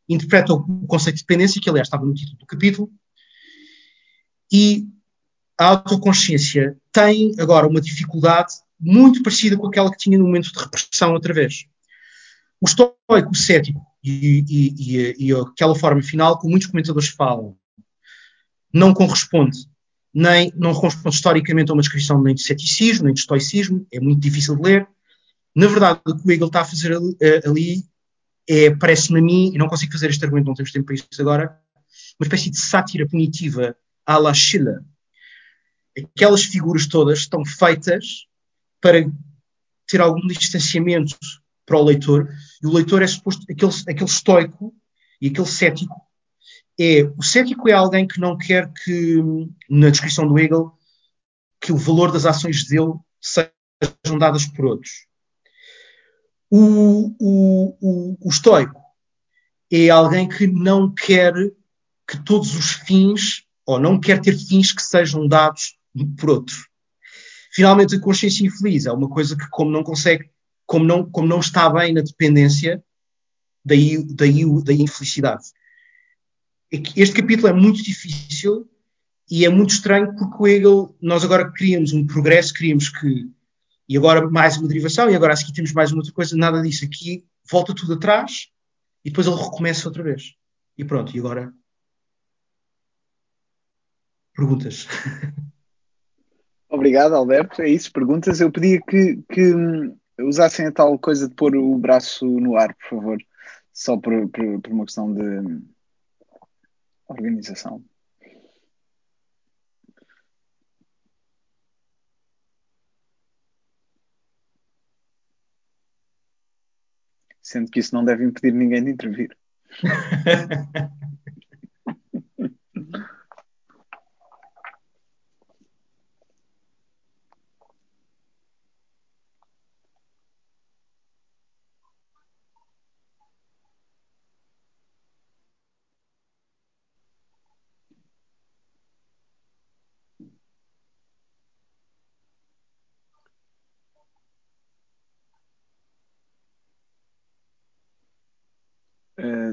interpreta o conceito de dependência, que aliás estava no título do capítulo, e a autoconsciência tem agora uma dificuldade muito parecida com aquela que tinha no momento de repressão outra vez. O estoico, o cético e, e, e, e aquela forma final que muitos comentadores falam não corresponde, nem, não corresponde historicamente a uma descrição nem de ceticismo, nem de estoicismo, é muito difícil de ler. Na verdade, o que o Hegel está a fazer ali é, parece-me a mim, e não consigo fazer este argumento, não temos tempo para isso agora, uma espécie de sátira punitiva à la Schiller. Aquelas figuras todas estão feitas para ter algum distanciamento para o leitor, e o leitor é suposto, aquele, aquele estoico e aquele cético, é, o cético é alguém que não quer que, na descrição do Hegel, que o valor das ações dele sejam dadas por outros. O, o, o, o estoico é alguém que não quer que todos os fins, ou não quer ter fins que sejam dados por outro. Finalmente, a consciência infeliz é uma coisa que, como não consegue, como não, como não está bem na dependência, daí, daí, daí a infelicidade. Este capítulo é muito difícil e é muito estranho porque o Hegel, nós agora queríamos um progresso, queríamos que, e agora mais uma derivação, e agora a seguir temos mais uma outra coisa, nada disso aqui, volta tudo atrás, e depois ele recomeça outra vez. E pronto, e agora? Perguntas. Obrigado, Alberto, é isso, perguntas. Eu pedia que, que usassem a tal coisa de pôr o braço no ar, por favor, só por, por, por uma questão de organização. Sendo que isso não deve impedir ninguém de intervir.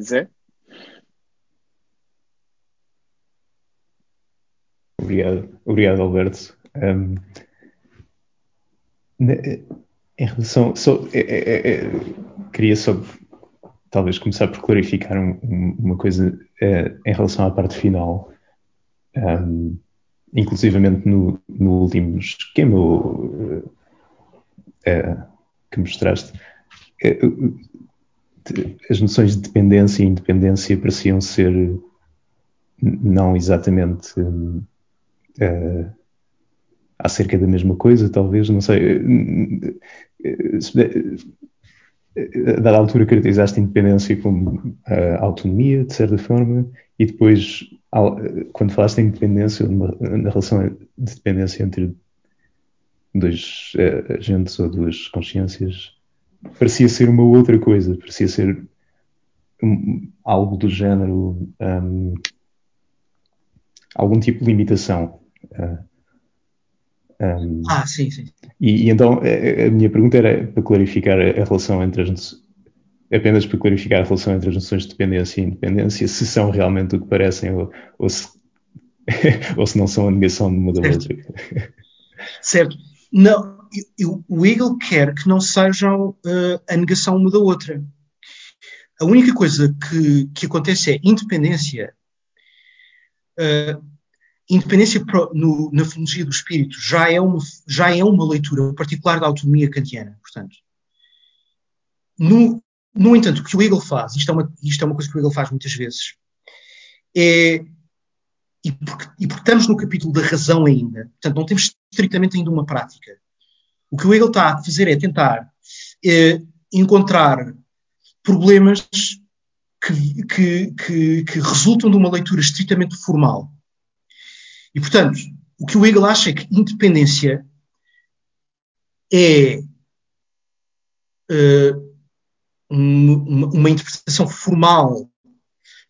Zé? Obrigado, obrigado Alberto. Um, em relação, só, é, é, é, queria só talvez começar por clarificar um, uma coisa é, em relação à parte final, um, inclusivamente no, no último esquema uh, uh, que mostraste. Uh, As noções de dependência e independência pareciam ser não exatamente uh, acerca da mesma coisa, talvez, não sei. A dada altura caracterizaste a independência como uh, autonomia, de certa forma, e depois, quando falaste em independência, na relação de dependência entre dois uh, agentes ou duas consciências, parecia ser uma outra coisa, parecia ser um, algo do género, um, algum tipo de limitação. Uh, um, ah, sim, sim. E, e então a, a minha pergunta era para clarificar a relação entre as apenas para clarificar a relação entre as noções de dependência e independência, se são realmente o que parecem ou, ou, se, ou se não são a negação de uma da outra. Certo. Não. O Hegel quer que não sejam uh, a negação uma da outra. A única coisa que, que acontece é independência. Uh, Independência no, na fenomenologia do espírito já é, uma, já é uma leitura particular da autonomia kantiana, portanto. No, no entanto, o que o Hegel faz, isto é, uma, isto é uma coisa que o Hegel faz muitas vezes, é, e, porque, e porque estamos no capítulo da razão ainda, portanto não temos estritamente ainda uma prática, o que o Hegel está a fazer é tentar é, encontrar problemas que, que, que, que resultam de uma leitura estritamente formal. E, portanto, o que o Hegel acha é que independência é uh, uma, uma interpretação formal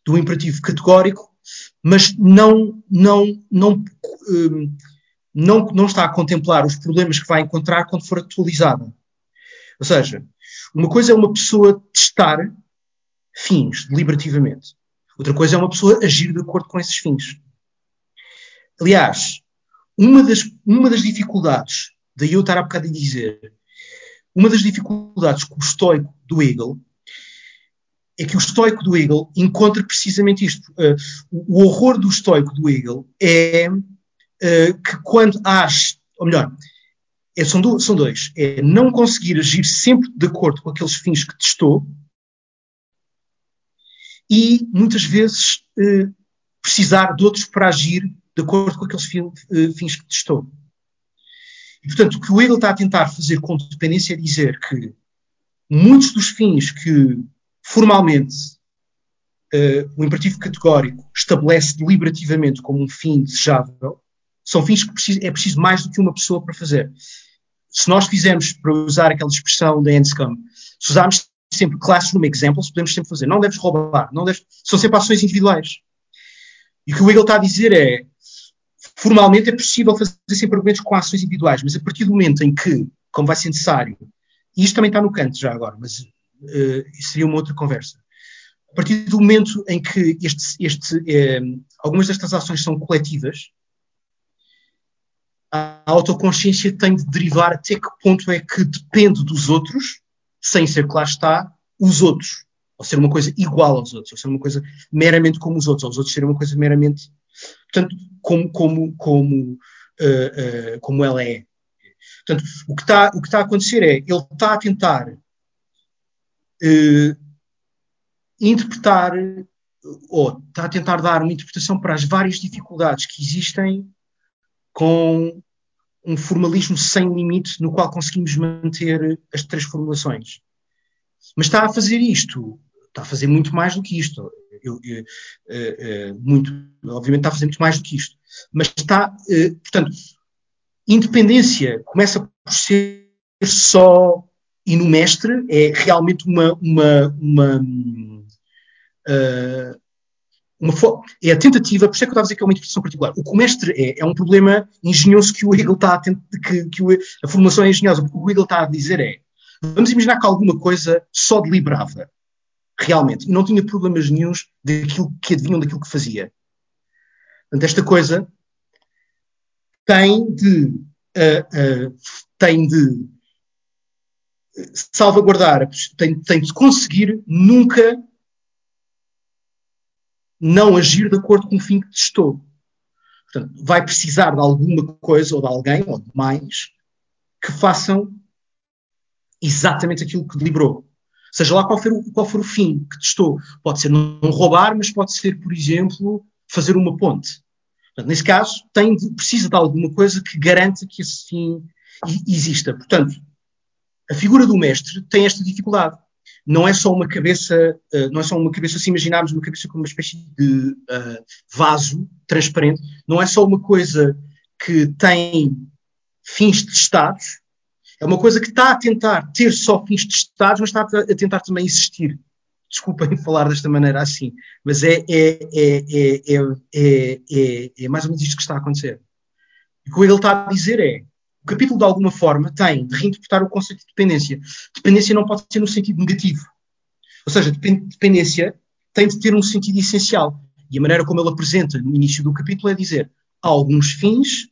do imperativo categórico, mas não, não, não, um, não, não está a contemplar os problemas que vai encontrar quando for atualizada. Ou seja, uma coisa é uma pessoa testar fins, deliberativamente. Outra coisa é uma pessoa agir de acordo com esses fins. Aliás, uma das, uma das dificuldades, daí eu estar há bocado a dizer, uma das dificuldades com o estoico do Hegel é que o estoico do Hegel encontra precisamente isto. Uh, o horror do estoico do Hegel é uh, que quando age, ou melhor, é, são, do, são dois, é não conseguir agir sempre de acordo com aqueles fins que testou e, muitas vezes, uh, precisar de outros para agir de acordo com aqueles fins que testou. E, portanto, o que o Hegel está a tentar fazer com dependência é dizer que muitos dos fins que, formalmente, uh, o imperativo categórico estabelece deliberativamente como um fim desejável, são fins que precisa, é preciso mais do que uma pessoa para fazer. Se nós fizermos, para usar aquela expressão da Anscombe, se usarmos sempre classroom examples, podemos sempre fazer, não deves roubar, não deves, são sempre ações individuais. E o que o Hegel está a dizer é, formalmente é possível fazer sempre argumentos com ações individuais, mas a partir do momento em que, como vai ser necessário, e isto também está no Kant já agora, mas uh, isso seria uma outra conversa, a partir do momento em que este, este, um, algumas destas ações são coletivas, a autoconsciência tem de derivar até que ponto é que depende dos outros, sem ser que lá está, os outros, ou ser uma coisa igual aos outros, ou ser uma coisa meramente como os outros, ou os outros serem uma coisa meramente... Portanto, como, como, como, uh, uh, como ela é. Portanto, o que está tá a acontecer é, ele está a tentar uh, interpretar, ou está a tentar dar uma interpretação para as várias dificuldades que existem com um formalismo sem limite no qual conseguimos manter as três formulações. Mas está a fazer isto, está a fazer muito mais do que isto. Eu, eu, eu, eu, muito, obviamente está a fazer muito mais do que isto, mas está, eu, portanto, independência começa por ser só e no mestre, é realmente uma, uma, uma, uma, uma é a tentativa, por isso é que eu estava a dizer que é uma interpretação particular, o que o mestre é, é um problema engenhoso que o Hegel está a tentar, que, que o, a formulação é engenhosa, porque o Hegel está a dizer é, vamos imaginar que alguma coisa só deliberava, realmente, e não tinha problemas nenhuns daquilo que adivinham daquilo que fazia. Portanto, esta coisa tem de, uh, uh, tem de salvaguardar, tem, tem de conseguir nunca não agir de acordo com o fim que testou. Portanto, vai precisar de alguma coisa ou de alguém, ou de mais, que façam exatamente aquilo que deliberou. Seja lá qual for, o, qual for o fim que testou. Pode ser não roubar, mas pode ser, por exemplo, fazer uma ponte. Portanto, nesse caso, tem de, precisa de alguma coisa que garanta que esse fim exista. Portanto, a figura do mestre tem esta dificuldade. Não é só uma cabeça, não é só uma cabeça, se imaginarmos uma cabeça como uma espécie de uh, vaso transparente, não é só uma coisa que tem fins testados, é uma coisa que está a tentar ter só fins testados, mas está a tentar também existir. Desculpem falar desta maneira assim, mas é, é, é, é, é, é, é mais ou menos isto que está a acontecer. E o que ele está a dizer é, o capítulo de alguma forma tem de reinterpretar o conceito de dependência. Dependência não pode ter um sentido negativo. Ou seja, dependência tem de ter um sentido essencial. E a maneira como ele apresenta no início do capítulo é dizer, há alguns fins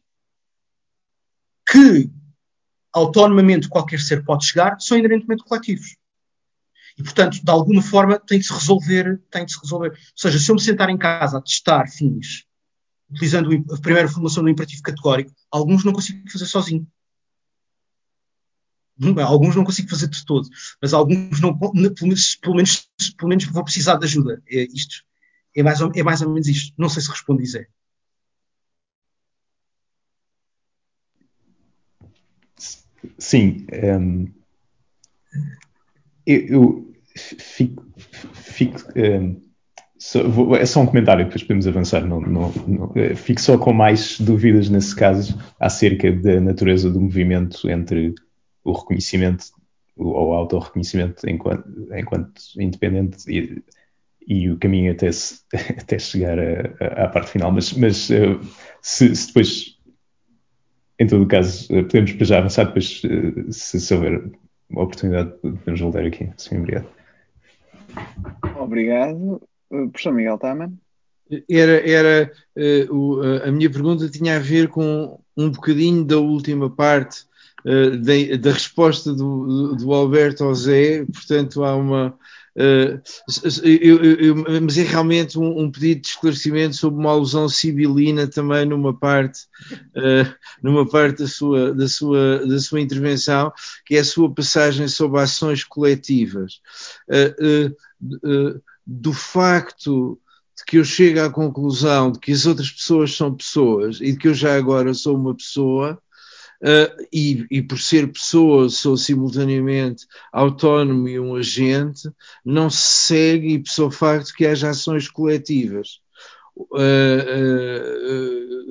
que... autonomamente qualquer ser pode chegar, são inerentemente coletivos. E, portanto, de alguma forma, tem de se resolver, tem de se resolver. Ou seja, se eu me sentar em casa a testar fins utilizando a primeira formulação do imperativo categórico, alguns não consigo fazer sozinho. Alguns não consigo fazer de todo, mas alguns não, pelo menos, pelo menos, pelo menos vou precisar de ajuda. É, isto, é, mais ou, é mais ou menos isto. Não sei se respondi, Zé. Sim. Um, eu, eu fico... fico um, só, vou, é só um comentário, depois podemos avançar. Não, não, não, fico só com mais dúvidas, nesse caso, acerca da natureza do movimento entre... o reconhecimento, ou autorreconhecimento enquanto, enquanto independente e, e o caminho até, se, até chegar à parte final. Mas, mas se, se depois, em todo o caso, podemos já avançar, depois, se, se houver oportunidade, podemos voltar aqui. Sim, obrigado. Obrigado. Professor Miguel Taman. Era, era, a minha pergunta tinha a ver com um bocadinho da última parte Uh, de, da resposta do, do Alberto ao Zé, portanto há uma... Uh, eu, eu, eu, mas é realmente um, um pedido de esclarecimento sobre uma alusão sibilina também numa parte, uh, numa parte da sua, da, sua, da sua intervenção, que é a sua passagem sobre ações coletivas. Uh, uh, uh, do facto... de que eu chego à conclusão de que as outras pessoas são pessoas e de que eu já agora sou uma pessoa, Uh, e, e por ser pessoa sou simultaneamente autónomo e um agente, não se segue ipso facto que haja ações coletivas. Uh,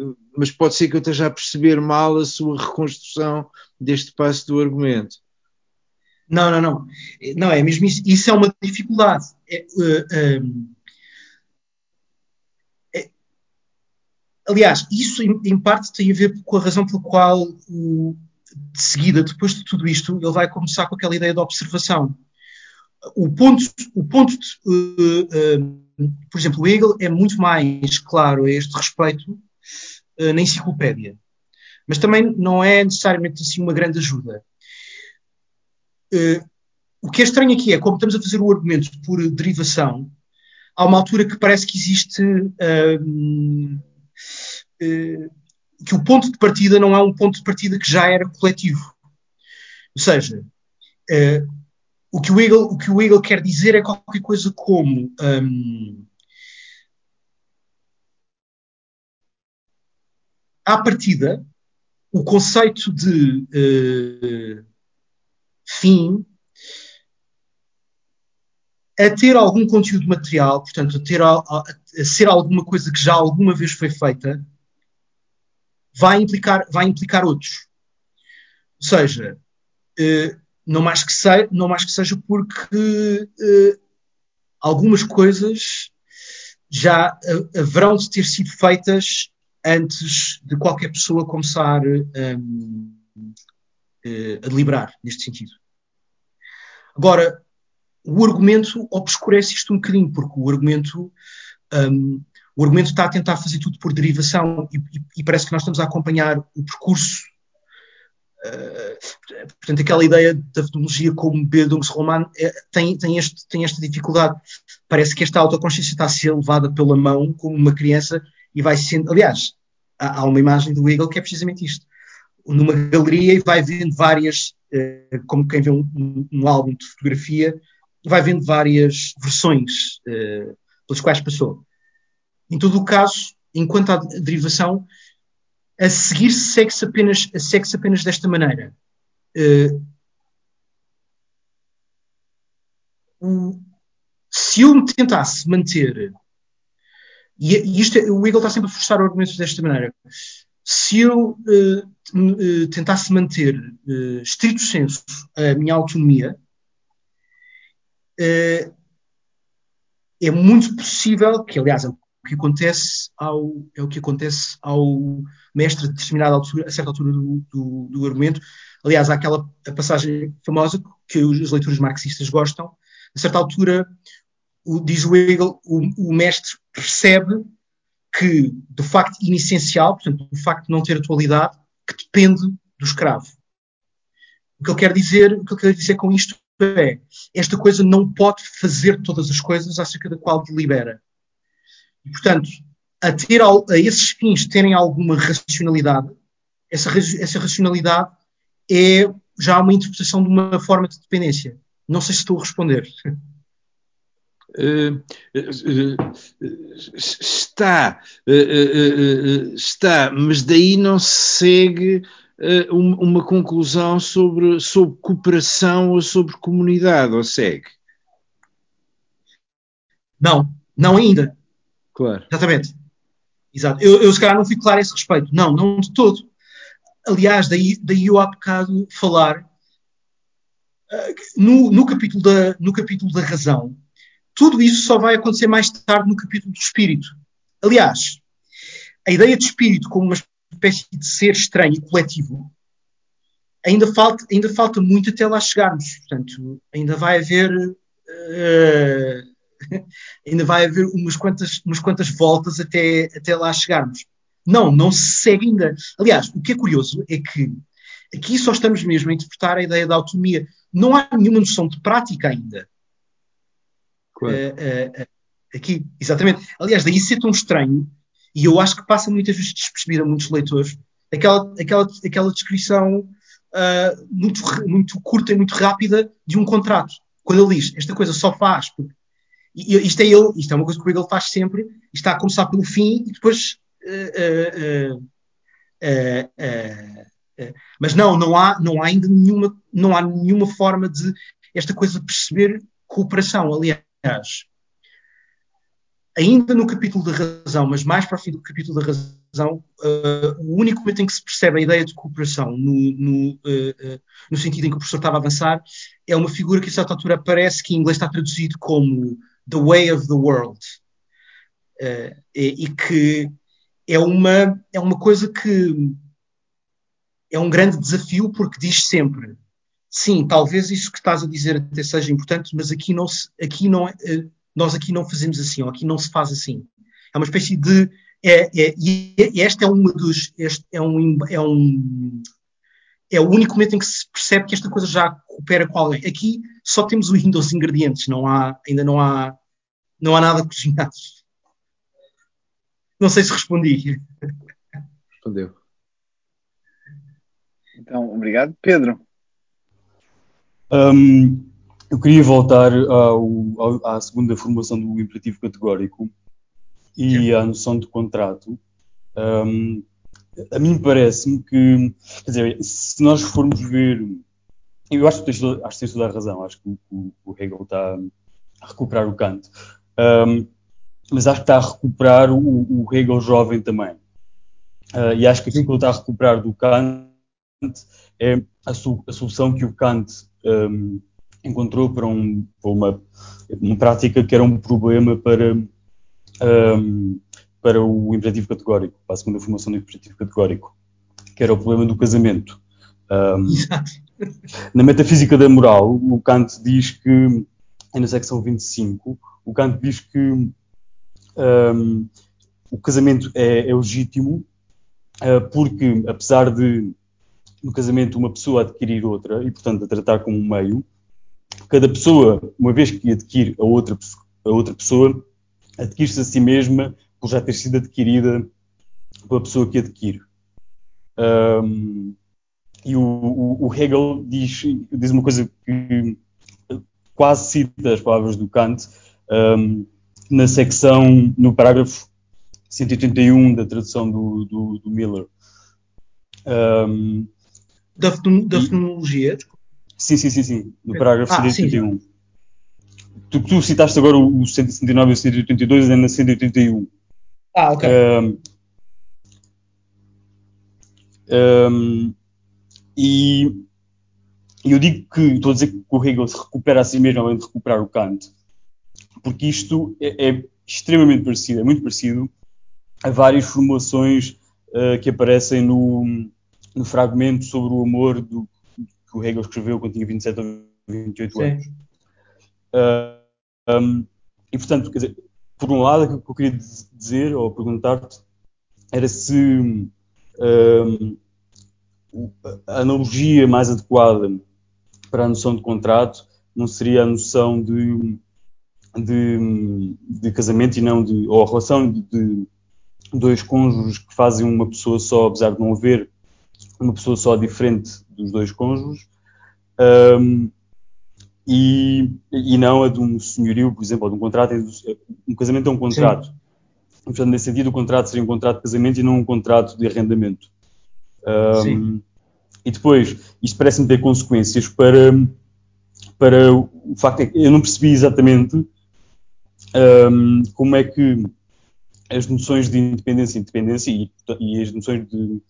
uh, uh, mas pode ser que eu esteja a perceber mal a sua reconstrução deste passo do argumento. Não, não, não. Não, é mesmo isso. Isso é uma dificuldade. É, uh, um... Aliás, isso em, em parte tem a ver com a razão pela qual, o, de seguida, depois de tudo isto, ele vai começar com aquela ideia da observação. O ponto, o ponto de, uh, uh, por exemplo, o Hegel é muito mais claro a este respeito uh, na enciclopédia, mas também não é necessariamente assim uma grande ajuda. Uh, o que é estranho aqui é, como estamos a fazer o argumento por derivação, há uma altura que parece que existe... Uh, que o ponto de partida não é um ponto de partida que já era coletivo. Ou seja, uh, o, que o, Hegel, o que o Hegel quer dizer é qualquer coisa como um, à partida, o conceito de uh, fim a ter algum conteúdo material, portanto, a, ter, a, a ser alguma coisa que já alguma vez foi feita, vai implicar, vai implicar outros. Ou seja, não mais que seja, não mais que seja porque algumas coisas já haverão de ter sido feitas antes de qualquer pessoa começar a deliberar, neste sentido. Agora, o argumento obscurece isto um bocadinho, porque o argumento... Um, O argumento está a tentar fazer tudo por derivação e, e, e parece que nós estamos a acompanhar o percurso. Uh, portanto, aquela ideia da fenomenologia como Bildungsroman é, tem, tem, este, tem esta dificuldade. Parece que esta autoconsciência está a ser levada pela mão como uma criança e vai sendo... Aliás, há, há uma imagem do Hegel que é precisamente isto. Numa galeria e vai vendo várias... Uh, como quem vê um, um, um álbum de fotografia, vai vendo várias versões uh, pelas quais passou. Em todo o caso, enquanto à derivação, a seguir segue-se apenas, segue-se apenas desta maneira. Uh, o, se eu me tentasse manter, e, e isto, o Hegel está sempre a forçar argumentos desta maneira, se eu uh, uh, tentasse manter uh, estrito senso a minha autonomia, uh, é muito possível que, aliás, O que acontece ao, é o que acontece ao mestre de determinada altura, a certa altura do, do, do argumento. Aliás, há aquela a passagem famosa que os leitores marxistas gostam. A certa altura, o, diz o Hegel, o, o mestre percebe que, do facto inessencial, portanto, do facto de não ter atualidade, que depende do escravo. O que ele quer dizer, o que ele quer dizer com isto é, esta coisa não pode fazer todas as coisas acerca da qual delibera. E, portanto, a ter a esses fins terem alguma racionalidade, essa, essa racionalidade é já uma interpretação de uma forma de dependência. Não sei se estou a responder. Uh, uh, uh, está, uh, uh, uh, está, mas daí não se segue uh, uma, uma conclusão sobre, sobre cooperação ou sobre comunidade, ou segue? Não, não ainda. Claro. Exatamente. Exato. Eu, eu se calhar não fui claro a esse respeito. Não, não de todo. Aliás, daí, daí eu há bocado falar uh, no, no, capítulo da, no capítulo da razão. Tudo isso só vai acontecer mais tarde no capítulo do espírito. Aliás, a ideia de espírito como uma espécie de ser estranho e coletivo ainda falta, ainda falta muito até lá chegarmos. Portanto, ainda vai haver uh, ainda vai haver umas quantas, umas quantas voltas até, até lá chegarmos. Não, não se segue ainda. Aliás, o que é curioso é que aqui só estamos mesmo a interpretar a ideia da autonomia. Não há nenhuma noção de prática ainda. Claro. Uh, uh, uh, aqui, exatamente. Aliás, daí ser tão estranho, e eu acho que passa muitas vezes despercebida a muitos leitores, aquela, aquela, aquela descrição uh, muito, muito curta e muito rápida de um contrato. Quando ele diz, esta coisa só faz. Porque, e, isto é ele, isto é uma coisa que o Hegel faz sempre, está a começar pelo fim e depois. Uh, uh, uh, uh, uh, uh, mas não, não há, não há ainda nenhuma, não há nenhuma forma de esta coisa perceber cooperação, aliás. Aliás, ainda no capítulo da razão, mas mais para o fim do capítulo da razão, uh, o único momento em que se percebe a ideia de cooperação, no, no, uh, uh, no sentido em que o professor estava a avançar, é uma figura que a certa altura aparece, que em inglês está traduzido como The Way of the World, uh, e, e que é uma, é uma coisa que é um grande desafio, porque diz sempre: sim, talvez isso que estás a dizer até seja importante, mas aqui não se, aqui não, nós aqui não fazemos assim, ou aqui não se faz assim. É uma espécie de... É, é, e este é uma dos... Este é, um, é, um, é o único momento em que se percebe que esta coisa já coopera com alguém. Aqui só temos ainda os ingredientes, não há, ainda não há, não há nada cozinhado. Não sei se respondi. Respondeu. Então, obrigado, Pedro. Um, eu queria voltar ao, ao, à segunda formulação do imperativo categórico e Sim. à noção de contrato. Um, a mim parece-me que, quer dizer, se nós formos ver, eu acho que tens toda, acho que tens toda a razão, acho que o, o, o Hegel está a recuperar o Kant, um, mas acho que está a recuperar o, o Hegel jovem também. Uh, e acho que aquilo que ele está a recuperar do Kant é a, su, a solução que o Kant Um, encontrou para, um, para uma, uma prática que era um problema para, um, para o imperativo categórico, para a segunda formação do imperativo categórico, que era o problema do casamento. Um, na metafísica da moral, o Kant diz que, na secção vinte e cinco, o Kant diz que um, o casamento é, é legítimo uh, porque, apesar de no casamento uma pessoa adquirir outra e, portanto, a tratar como um meio, cada pessoa, uma vez que adquire a outra, a outra pessoa, adquire-se a si mesma por já ter sido adquirida pela pessoa que adquire. Um, e o, o, o Hegel diz, diz uma coisa que quase cita as palavras do Kant, um, na secção, no parágrafo cento e oitenta e um da tradução do, do, do Miller. Um, Da, da e, fenomenologia? Sim, sim, sim, sim. No parágrafo ah, cento e oitenta e um. Sim. Tu, tu citaste agora o cento e sessenta e nove e o cento e oitenta e dois, é na cento e oitenta e um. Ah, ok. Um, um, e eu digo que, estou a dizer que o Hegel se recupera a si mesmo, além de recuperar o Kant, porque isto é, é extremamente parecido, é muito parecido a várias formulações uh, que aparecem no... no fragmento sobre o amor do, que o Hegel escreveu quando tinha vinte e sete ou vinte e oito Sim. anos. Uh, um, e, portanto, quer dizer, por um lado, o que eu queria dizer, ou perguntar-te, era se um, a analogia mais adequada para a noção de contrato não seria a noção de, de, de casamento e não de... ou a relação de, de, dois cônjuges que fazem uma pessoa só, apesar de não haver uma pessoa só diferente dos dois cônjuges, um, e, e não a de um senhorio, por exemplo, ou de um contrato. Um casamento é um contrato. Sim. Portanto, nesse sentido, o contrato seria um contrato de casamento e não um contrato de arrendamento. Um, Sim. E depois, isto parece-me ter consequências para, para o facto é que eu não percebi exatamente um, como é que as noções de independência e independência e, e as noções de,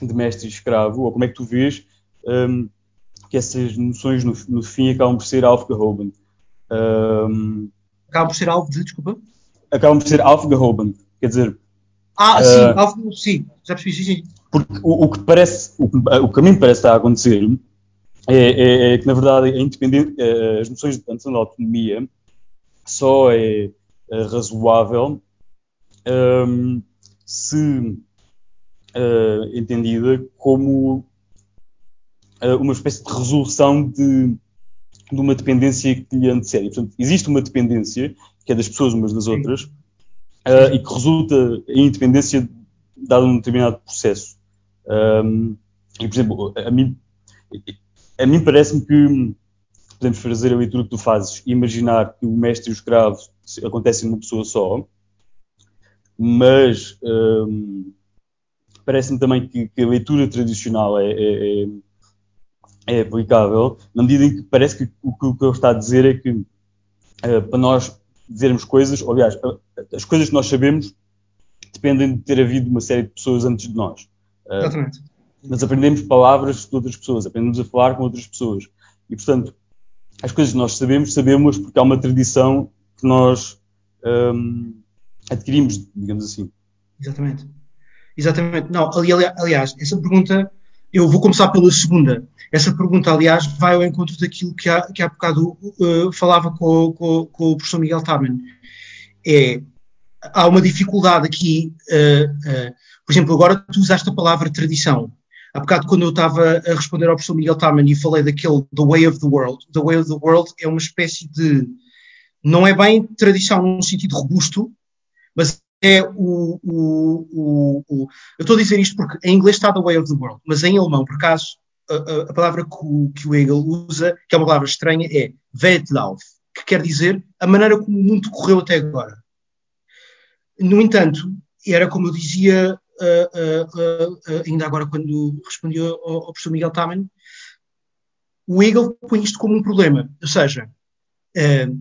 de mestre e escravo, ou como é que tu vês um, que essas noções no, no fim acabam por ser aufgehoben. Um, acabam por ser alvo de, desculpa? Acabam por ser aufgehoben, quer dizer... Ah, uh, sim, alvo, sim, já percebi, sim. Porque o, o que parece, o, o que a mim parece estar a acontecer é, é, é que, na verdade, a independência, as noções de, de autonomia só é, é razoável um, se uh, entendida como uh, uma espécie de resolução de, de uma dependência que lhe antecede. Portanto, existe uma dependência, que é das pessoas umas das outras, uh, e que resulta em independência dado um determinado processo. Um, e, por exemplo, a mim, a mim parece-me que podemos fazer a leitura que tu fazes e imaginar que o mestre e o escravo acontecem numa pessoa só, mas um, parece-me também que, que a leitura tradicional é, é, é aplicável, na medida em que parece que o que, o que ele está a dizer é que uh, para nós dizermos coisas, ou, aliás, as coisas que nós sabemos dependem de ter havido uma série de pessoas antes de nós. Exatamente. Uh, mas aprendemos palavras de outras pessoas, aprendemos a falar com outras pessoas. E, portanto, as coisas que nós sabemos, sabemos porque há uma tradição que nós um, adquirimos, digamos assim. Exatamente. Exatamente. Não, ali, ali, aliás, essa pergunta, eu vou começar pela segunda. Essa pergunta, aliás, vai ao encontro daquilo que há, que há bocado uh, falava com, com, com o professor Miguel Taman. É... Há uma dificuldade aqui, uh, uh, por exemplo, agora tu usaste a palavra tradição. Há bocado, quando eu estava a responder ao professor Miguel Taman e falei daquele The Way of the World, The Way of the World é uma espécie de, não é bem tradição num sentido robusto, mas é o... o, o, o eu estou a dizer isto porque em inglês está The Way of the World, mas em alemão, por acaso, a, a, a palavra que o, que o Hegel usa, que é uma palavra estranha, é Weltlauf, que quer dizer a maneira como o mundo correu até agora. No entanto, era como eu dizia uh, uh, uh, ainda agora quando respondi ao, ao professor Miguel Taman, o Hegel põe isto como um problema, ou seja, uh,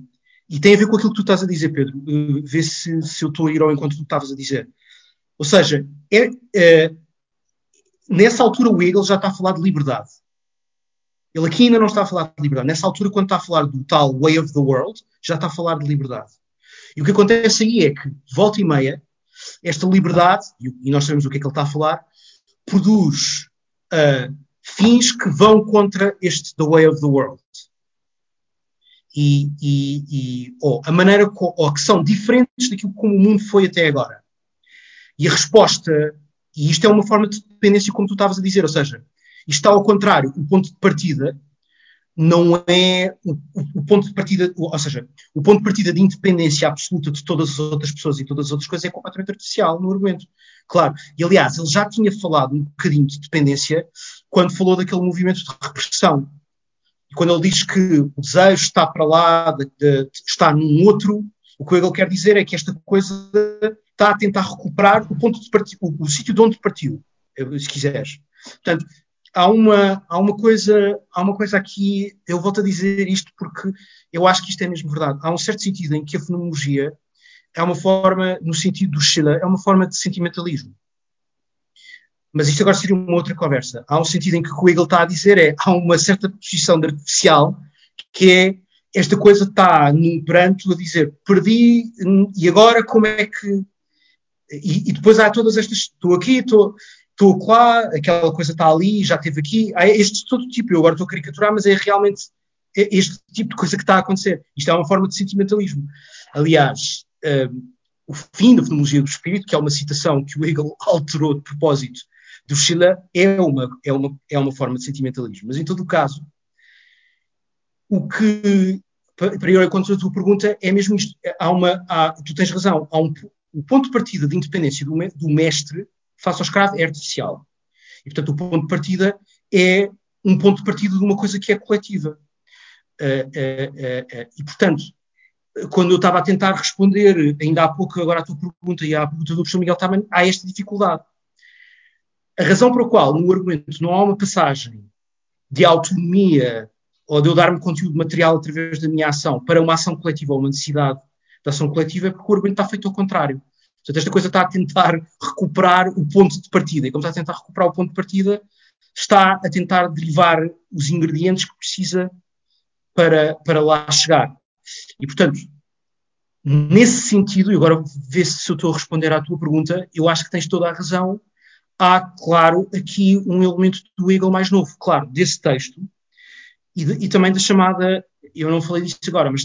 e tem a ver com aquilo que tu estás a dizer, Pedro, uh, vê se, se eu estou a ir ao encontro do que estavas a dizer. Ou seja, é, uh, nessa altura o Hegel já está a falar de liberdade. Ele aqui ainda não está a falar de liberdade. Nessa altura, quando está a falar do tal Way of the World, já está a falar de liberdade. E o que acontece aí é que, de volta e meia, esta liberdade, e nós sabemos o que é que ele está a falar, produz uh, fins que vão contra este The Way of the World. E, e, e, ou a maneira co- ou que são diferentes daquilo como o mundo foi até agora. E a resposta, e isto é uma forma de dependência, como tu estavas a dizer, ou seja, isto está ao contrário, o ponto de partida... não é o, o ponto de partida, ou seja, o ponto de partida de independência absoluta de todas as outras pessoas e todas as outras coisas é completamente artificial no argumento, claro. E, aliás, ele já tinha falado um bocadinho de dependência quando falou daquele movimento de repressão. E quando ele diz que o desejo está para lá, de, de, está num outro, o que o Hegel quer dizer é que esta coisa está a tentar recuperar o ponto de partida, o, o sítio de onde partiu, se quiseres. Portanto, Há uma, há, uma coisa, há uma coisa aqui, eu volto a dizer isto porque eu acho que isto é mesmo verdade. Há um certo sentido em que a fenomenologia é uma forma, no sentido do Schiller, é uma forma de sentimentalismo. Mas isto agora seria uma outra conversa. Há um sentido em que o que o Hegel está a dizer é, há uma certa posição de artificial que é, esta coisa está num pranto a dizer, perdi, e agora como é que... E, e depois há todas estas, estou aqui, estou... estou lá, aquela coisa está ali, já esteve aqui, há este todo tipo, eu agora estou a caricaturar, mas é realmente este tipo de coisa que está a acontecer. Isto é uma forma de sentimentalismo. Aliás, um, o fim da Fenomenologia do Espírito, que é uma citação que o Hegel alterou de propósito do Schiller, é uma, é uma, é uma forma de sentimentalismo. Mas, em todo o caso, o que, para ir ao encontro da tua pergunta, é mesmo isto. Há uma, há, tu tens razão, há um, o ponto de partida de independência do, do mestre face ao escravo é artificial. E, portanto, o ponto de partida é um ponto de partida de uma coisa que é coletiva. Uh, uh, uh, uh, e, portanto, quando eu estava a tentar responder, ainda há pouco, agora à tua pergunta e à pergunta do professor Miguel Taman, há esta dificuldade. A razão pela qual no argumento não há uma passagem de autonomia ou de eu dar-me conteúdo material através da minha ação para uma ação coletiva ou uma necessidade de ação coletiva é porque o argumento está feito ao contrário. Portanto, esta coisa está a tentar recuperar o ponto de partida. E como está a tentar recuperar o ponto de partida, está a tentar derivar os ingredientes que precisa para, para lá chegar. E, portanto, nesse sentido, e agora vê se eu estou a responder à tua pergunta, eu acho que tens toda a razão. Há, claro, aqui um elemento do Hegel mais novo, claro, desse texto, e, de, e também da chamada, eu não falei disso agora, mas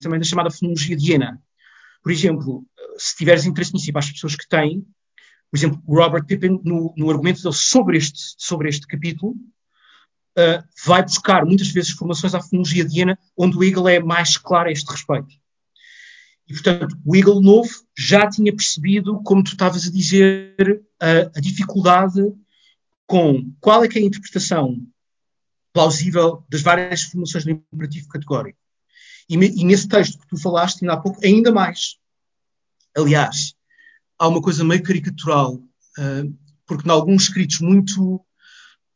também da chamada fenomenologia de Jena. Por exemplo, se tiveres interesse nisso, e para as pessoas que têm, por exemplo, o Robert Pippin, no, no argumento dele sobre este, sobre este capítulo, uh, vai buscar muitas vezes formações à fenomenologia de Jena, onde o Hegel é mais claro a este respeito. E, portanto, o Hegel novo já tinha percebido, como tu estavas a dizer, a, a dificuldade com qual é que é a interpretação plausível das várias formações do imperativo categórico. E, e nesse texto que tu falaste ainda há pouco, ainda mais. Aliás, há uma coisa meio caricatural, uh, porque em alguns escritos muito...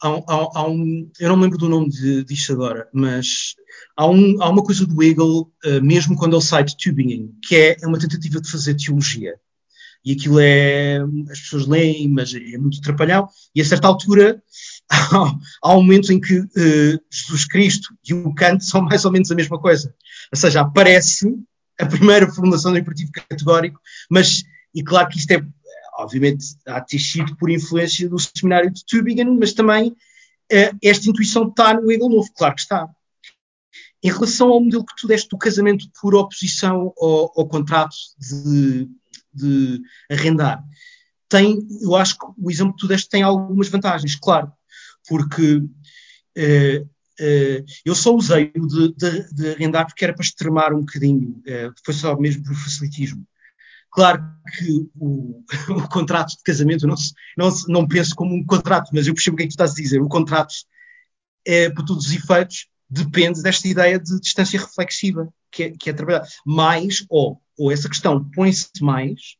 Há, há, há um, eu não me lembro do nome de, disso agora, mas há, um, há uma coisa do Hegel, uh, mesmo quando ele sai de Tübingen, que é, é uma tentativa de fazer teologia. E aquilo é... As pessoas leem, mas é muito trapalhão. E a certa altura, há, há um momento em que uh, Jesus Cristo e o Kant são mais ou menos a mesma coisa. Ou seja, aparece a primeira formulação do imperativo categórico, mas, e claro que isto é... Obviamente, há tecido por influência do seminário de Tübingen, mas também uh, esta intuição está no Hegel novo, claro que está. Em relação ao modelo que tu deste do casamento por oposição ao, ao contrato de, de arrendar, tem, eu acho que o exemplo que tu deste tem algumas vantagens, claro, porque uh, uh, eu só usei o de, de, de arrendar porque era para extremar um bocadinho, uh, foi só mesmo por facilitismo. Claro que o, o contrato de casamento, não, não, não penso como um contrato, mas eu percebo o que é que tu estás a dizer. O contrato, é, para todos os efeitos, depende desta ideia de distância reflexiva, que é, que é trabalhada. Mais, ou, ou essa questão põe-se mais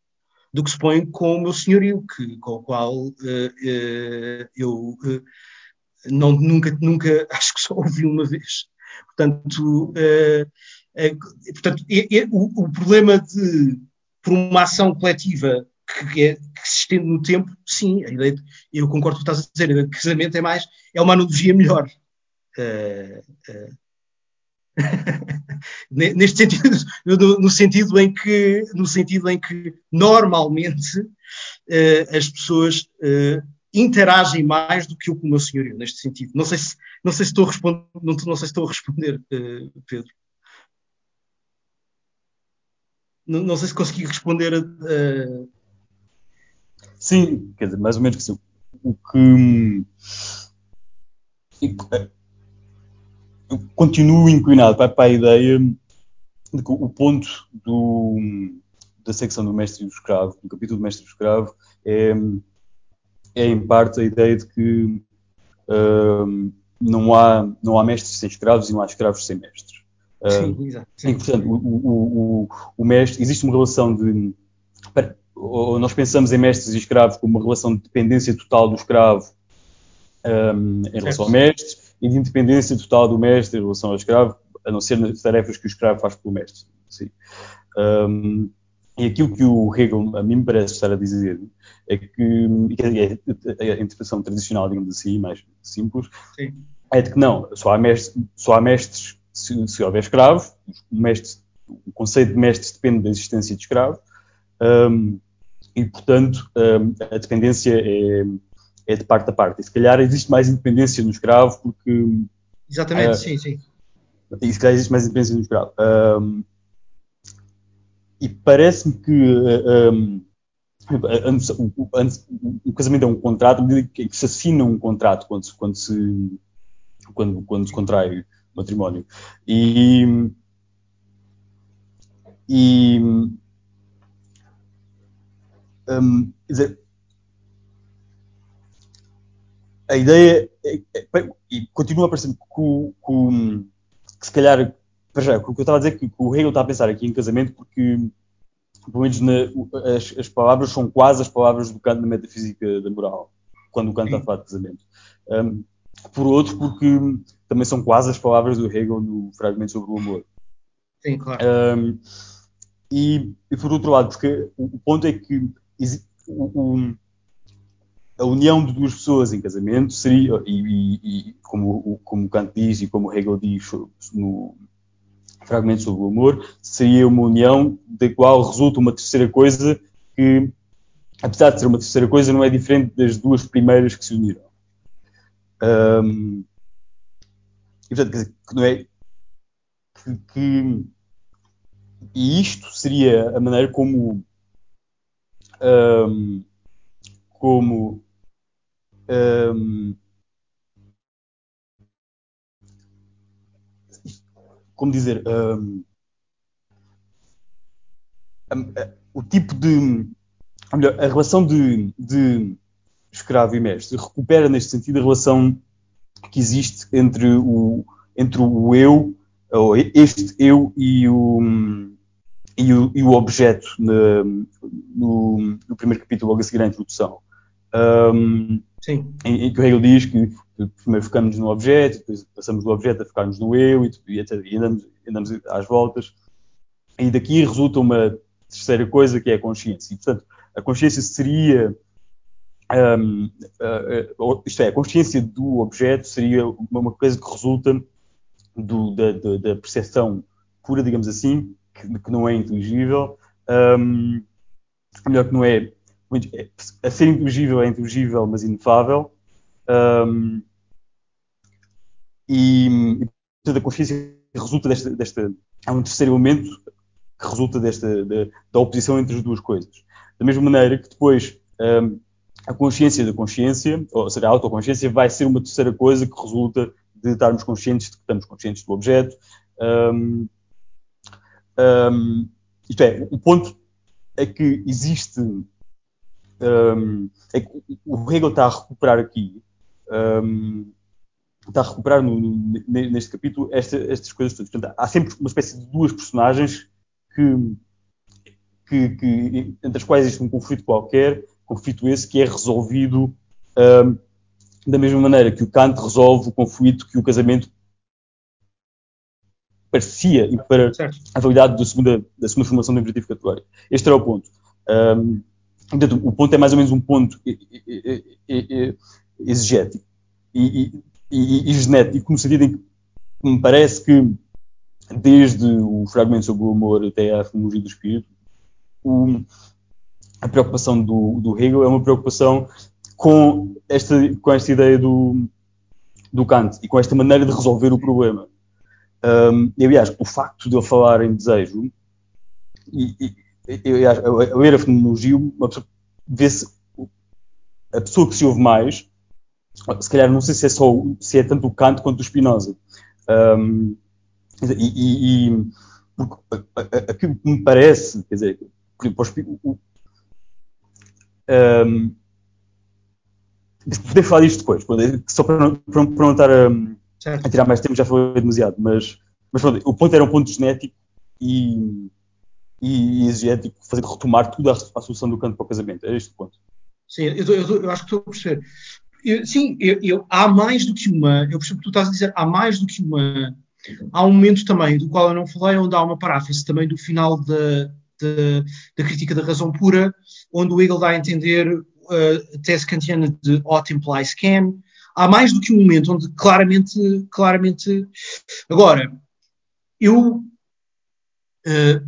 do que se põe com o meu senhorio, que, com o qual uh, uh, eu uh, não, nunca, nunca, acho que só ouvi uma vez. Portanto, uh, uh, portanto é, é, o, o problema de... por uma ação coletiva que, é, que se estende no tempo, sim, a ideia de, eu concordo com o que estás a dizer, o casamento é mais, é uma analogia melhor. Uh, uh. Neste sentido, no, no, sentido em que, no sentido em que normalmente uh, as pessoas uh, interagem mais do que eu com o meu senhorio, neste sentido. Não sei se, não sei se estou a responder, não, não sei se estou a responder, uh, Pedro. Não, não sei se consegui responder a... Uh... Sim, quer dizer, mais ou menos que sim. O que... Eu continuo inclinado para, para a ideia de que o ponto do, da secção do mestre e do escravo, do capítulo do mestre e do escravo, é, é em parte a ideia de que uh, não, há, não há mestres sem escravos e não há escravos sem mestres. Uh, sim, exato. Sim. E, portanto, o, o, o, o mestre, existe uma relação de... Para, ou nós pensamos em mestres e escravos como uma relação de dependência total do escravo um, em relação ao mestre e de independência total do mestre em relação ao escravo, a não ser nas tarefas que o escravo faz pelo mestre. Sim. Um, e aquilo que o Hegel, a mim me parece estar a dizer, é que é a interpretação tradicional, digamos assim, mais simples, sim, é de que não, só há mestres, só há mestres Se, se houver escravo, o, mestre, o conceito de mestre depende da existência de escravo, um, e, portanto, um, a dependência é, é de parte a parte. E, se calhar, existe mais independência no escravo porque... Exatamente, uh, sim, sim. E, se calhar, existe mais independência no escravo. Um, e parece-me que um, o, o, o casamento é um contrato, à medida que se assina um contrato quando se, quando se, quando, quando se contrai matrimónio. E, E, hum, quer dizer, a ideia, é, é, e continua parecendo que, que, que se calhar, para já, que eu estava a dizer que, que o Hegel está a pensar aqui em casamento, porque, pelo menos, na, as, as palavras são quase as palavras do Kant na metafísica da moral, quando o Kant está a falar de casamento. Um, por outro, porque também são quase as palavras do Hegel no fragmento sobre o amor. Sim, claro. Um, e, e, por outro lado, porque o, o ponto é que o, o, a união de duas pessoas em casamento seria, e, e, e como, como Kant diz e como Hegel diz no fragmento sobre o amor, seria uma união da qual resulta uma terceira coisa que, apesar de ser uma terceira coisa, não é diferente das duas primeiras que se uniram. Um, e, portanto, quer dizer, que não é... Que, que, e isto seria a maneira como... Um, como... Um, como dizer... Um, o tipo de... Ou melhor, a relação de, de escravo e mestre recupera, neste sentido, a relação que existe entre o, entre o eu, ou este eu, e o, e o, e o objeto na, no, no primeiro capítulo, logo a seguir à introdução. Um, Sim. Em, em que o Hegel diz que primeiro focamos no objeto, depois passamos do objeto a focarmos no eu, e, e, etcétera, e andamos, andamos às voltas. E daqui resulta uma terceira coisa, que é a consciência. E, portanto, a consciência seria, um, uh, uh, isto é, a consciência do objeto seria uma coisa que resulta do, da, da, da percepção pura, digamos assim, que, que não é inteligível, um, melhor que não é, é, a ser inteligível é inteligível, mas inefável, um, e, e portanto, a consciência resulta desta, desta, há um terceiro elemento que resulta desta, da, da oposição entre as duas coisas. Da mesma maneira que depois um, a consciência da consciência, ou seja, a autoconsciência, vai ser uma terceira coisa que resulta de estarmos conscientes de que estamos conscientes do objeto. Um, um, isto é, o ponto é que existe... Um, é que o Hegel está a recuperar aqui, um, está a recuperar no, no, neste capítulo esta, estas coisas todas. Portanto, há sempre uma espécie de duas personagens que... Que, que, entre as quais existe um conflito qualquer, conflito esse que é resolvido um, da mesma maneira que o Kant resolve o conflito que o casamento parecia para a validade da segunda, da segunda formação do imperativo categórico. Este era o ponto. Um, portanto, o ponto é mais ou menos um ponto exegético e, e, e genético, no sentido em que me parece que, desde o fragmento sobre o amor até a Fenomenologia do Espírito, O, a preocupação do, do Hegel é uma preocupação com esta, com esta ideia do, do Kant e com esta maneira de resolver o problema. Um, e, aliás, o facto de ele falar em desejo, e, e, e, aliás, a ler a Fenomenologia, uma pessoa vê-se, a pessoa que se ouve mais, se calhar não sei se é, só, se é tanto o Kant quanto o Spinoza. Um, e, e, porque aquilo que me parece, quer dizer, O, um, poder falar disto depois, só para não, para não estar a, a tirar mais tempo, já falei demasiado, mas, mas pronto, o ponto era um ponto genético e, e exegético, fazer retomar tudo à, à solução do Kant para o casamento, era este o ponto. Sim, eu, eu, eu acho que estou a perceber. Eu, sim, eu, eu, há mais do que uma, eu percebo que tu estás a dizer, há mais do que uma, há um momento também, do qual eu não falei, onde há uma paráfrase também do final da De, da crítica da razão pura, onde o Hegel dá a entender uh, a tese kantiana de ought implies can. Há mais do que um momento onde claramente, claramente... Agora, eu... Uh,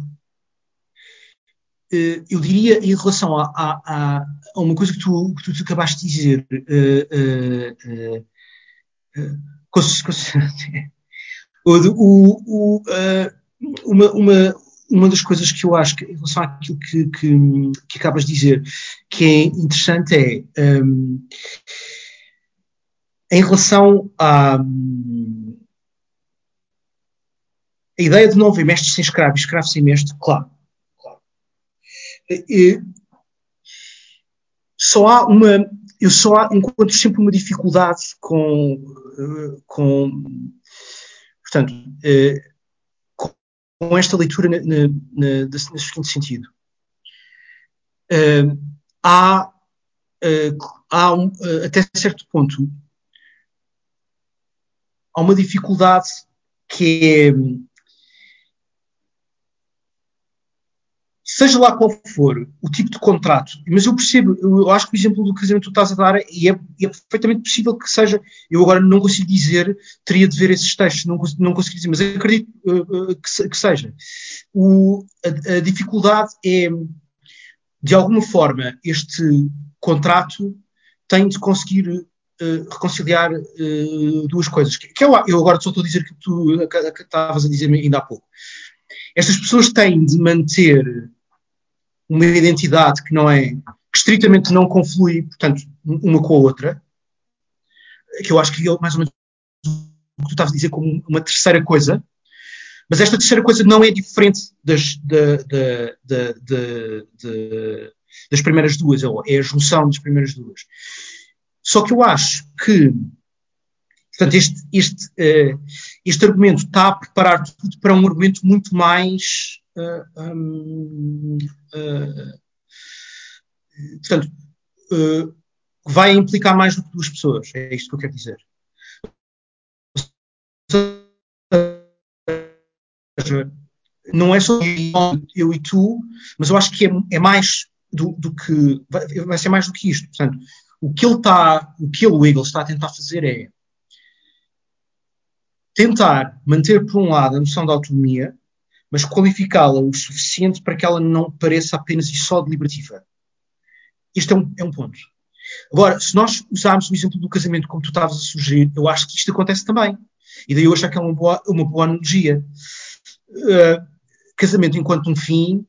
uh, eu diria, em relação a, a, a uma coisa que tu, que tu acabaste de dizer, uh, uh, uh, uh, cons, cons, o, o, uh, uma... uma Uma das coisas que eu acho, que, em relação àquilo que, que, que acabas de dizer, que é interessante é, um, em relação a, um, A ideia de não haver mestre sem escravo e escravo sem mestre, claro. claro. E só há uma... Eu só há, encontro sempre uma dificuldade com... com portanto, com esta leitura na, na, na, no seguinte sentido. Há, há um, até certo ponto, há uma dificuldade que é... Seja lá qual for o tipo de contrato, mas eu percebo, eu acho que o exemplo do casamento que tu estás a dar, e é, é perfeitamente possível que seja, eu agora não consigo dizer, teria de ver esses textos, não, não consigo dizer, mas acredito uh, que, que seja. O, a, a dificuldade é, de alguma forma, este contrato tem de conseguir uh, reconciliar uh, duas coisas, que, que eu, eu agora só estou a dizer que tu estavas a dizer ainda há pouco. Estas pessoas têm de manter uma identidade que não é, que estritamente não conflui, portanto, uma com a outra, que eu acho que é mais ou menos o que tu estavas a dizer como uma terceira coisa, mas esta terceira coisa não é diferente das, da, da, da, da, da, das primeiras duas, é a junção das primeiras duas. Só que eu acho que, portanto, este, este, este argumento está a preparar tudo para um argumento muito mais... Uh, um, uh, portanto, uh, vai implicar mais do que duas pessoas, é isto que eu quero dizer. Não é só eu e tu, mas eu acho que é, é mais do, do que... Vai ser mais do que isto. Portanto, o que ele está... O que ele, o Hegel, está a tentar fazer é tentar manter, por um lado, a noção da autonomia, mas qualificá-la o suficiente para que ela não pareça apenas e só deliberativa. Este é um, é um ponto. Agora, se nós usarmos o exemplo do casamento como tu estavas a sugerir, eu acho que isto acontece também. E daí eu acho que é uma boa, uma boa analogia. Uh, casamento enquanto um fim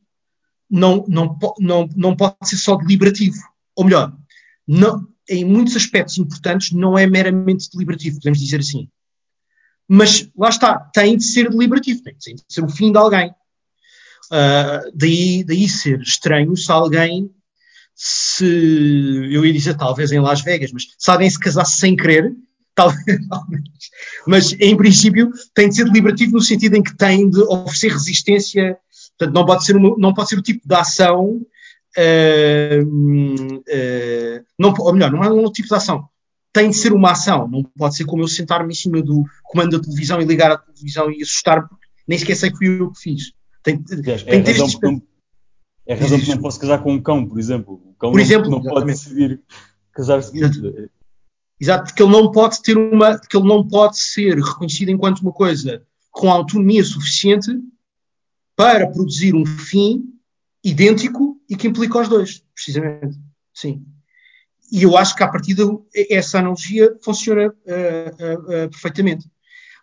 não, não, não, não pode ser só deliberativo. Ou melhor, não, em muitos aspectos importantes não é meramente deliberativo, podemos dizer assim. Mas, lá está, tem de ser deliberativo, tem de ser o fim de alguém. Uh, daí, daí ser estranho se alguém, se, eu ia dizer talvez em Las Vegas, mas se alguém se casasse sem querer, talvez, mas em princípio tem de ser deliberativo no sentido em que tem de oferecer resistência, portanto não pode ser, uma, não pode ser o tipo de ação, uh, uh, não, ou melhor, não é um tipo de ação. Tem de ser uma ação, não pode ser como eu sentar-me em cima do comando da televisão e ligar a televisão e assustar-me, porque nem sequer sei que fui eu que fiz. Tem, aliás, tem é, ter razão este... não, é a razão que não posso casar com um cão, por exemplo. O cão por não, exemplo, não pode decidir casar-se com ele. Exato, porque ele não pode ter uma, porque ele não pode ser reconhecido enquanto uma coisa com autonomia suficiente para produzir um fim idêntico e que implica os dois, precisamente. Sim. E eu acho que, à partida, essa analogia funciona uh, uh, uh, perfeitamente.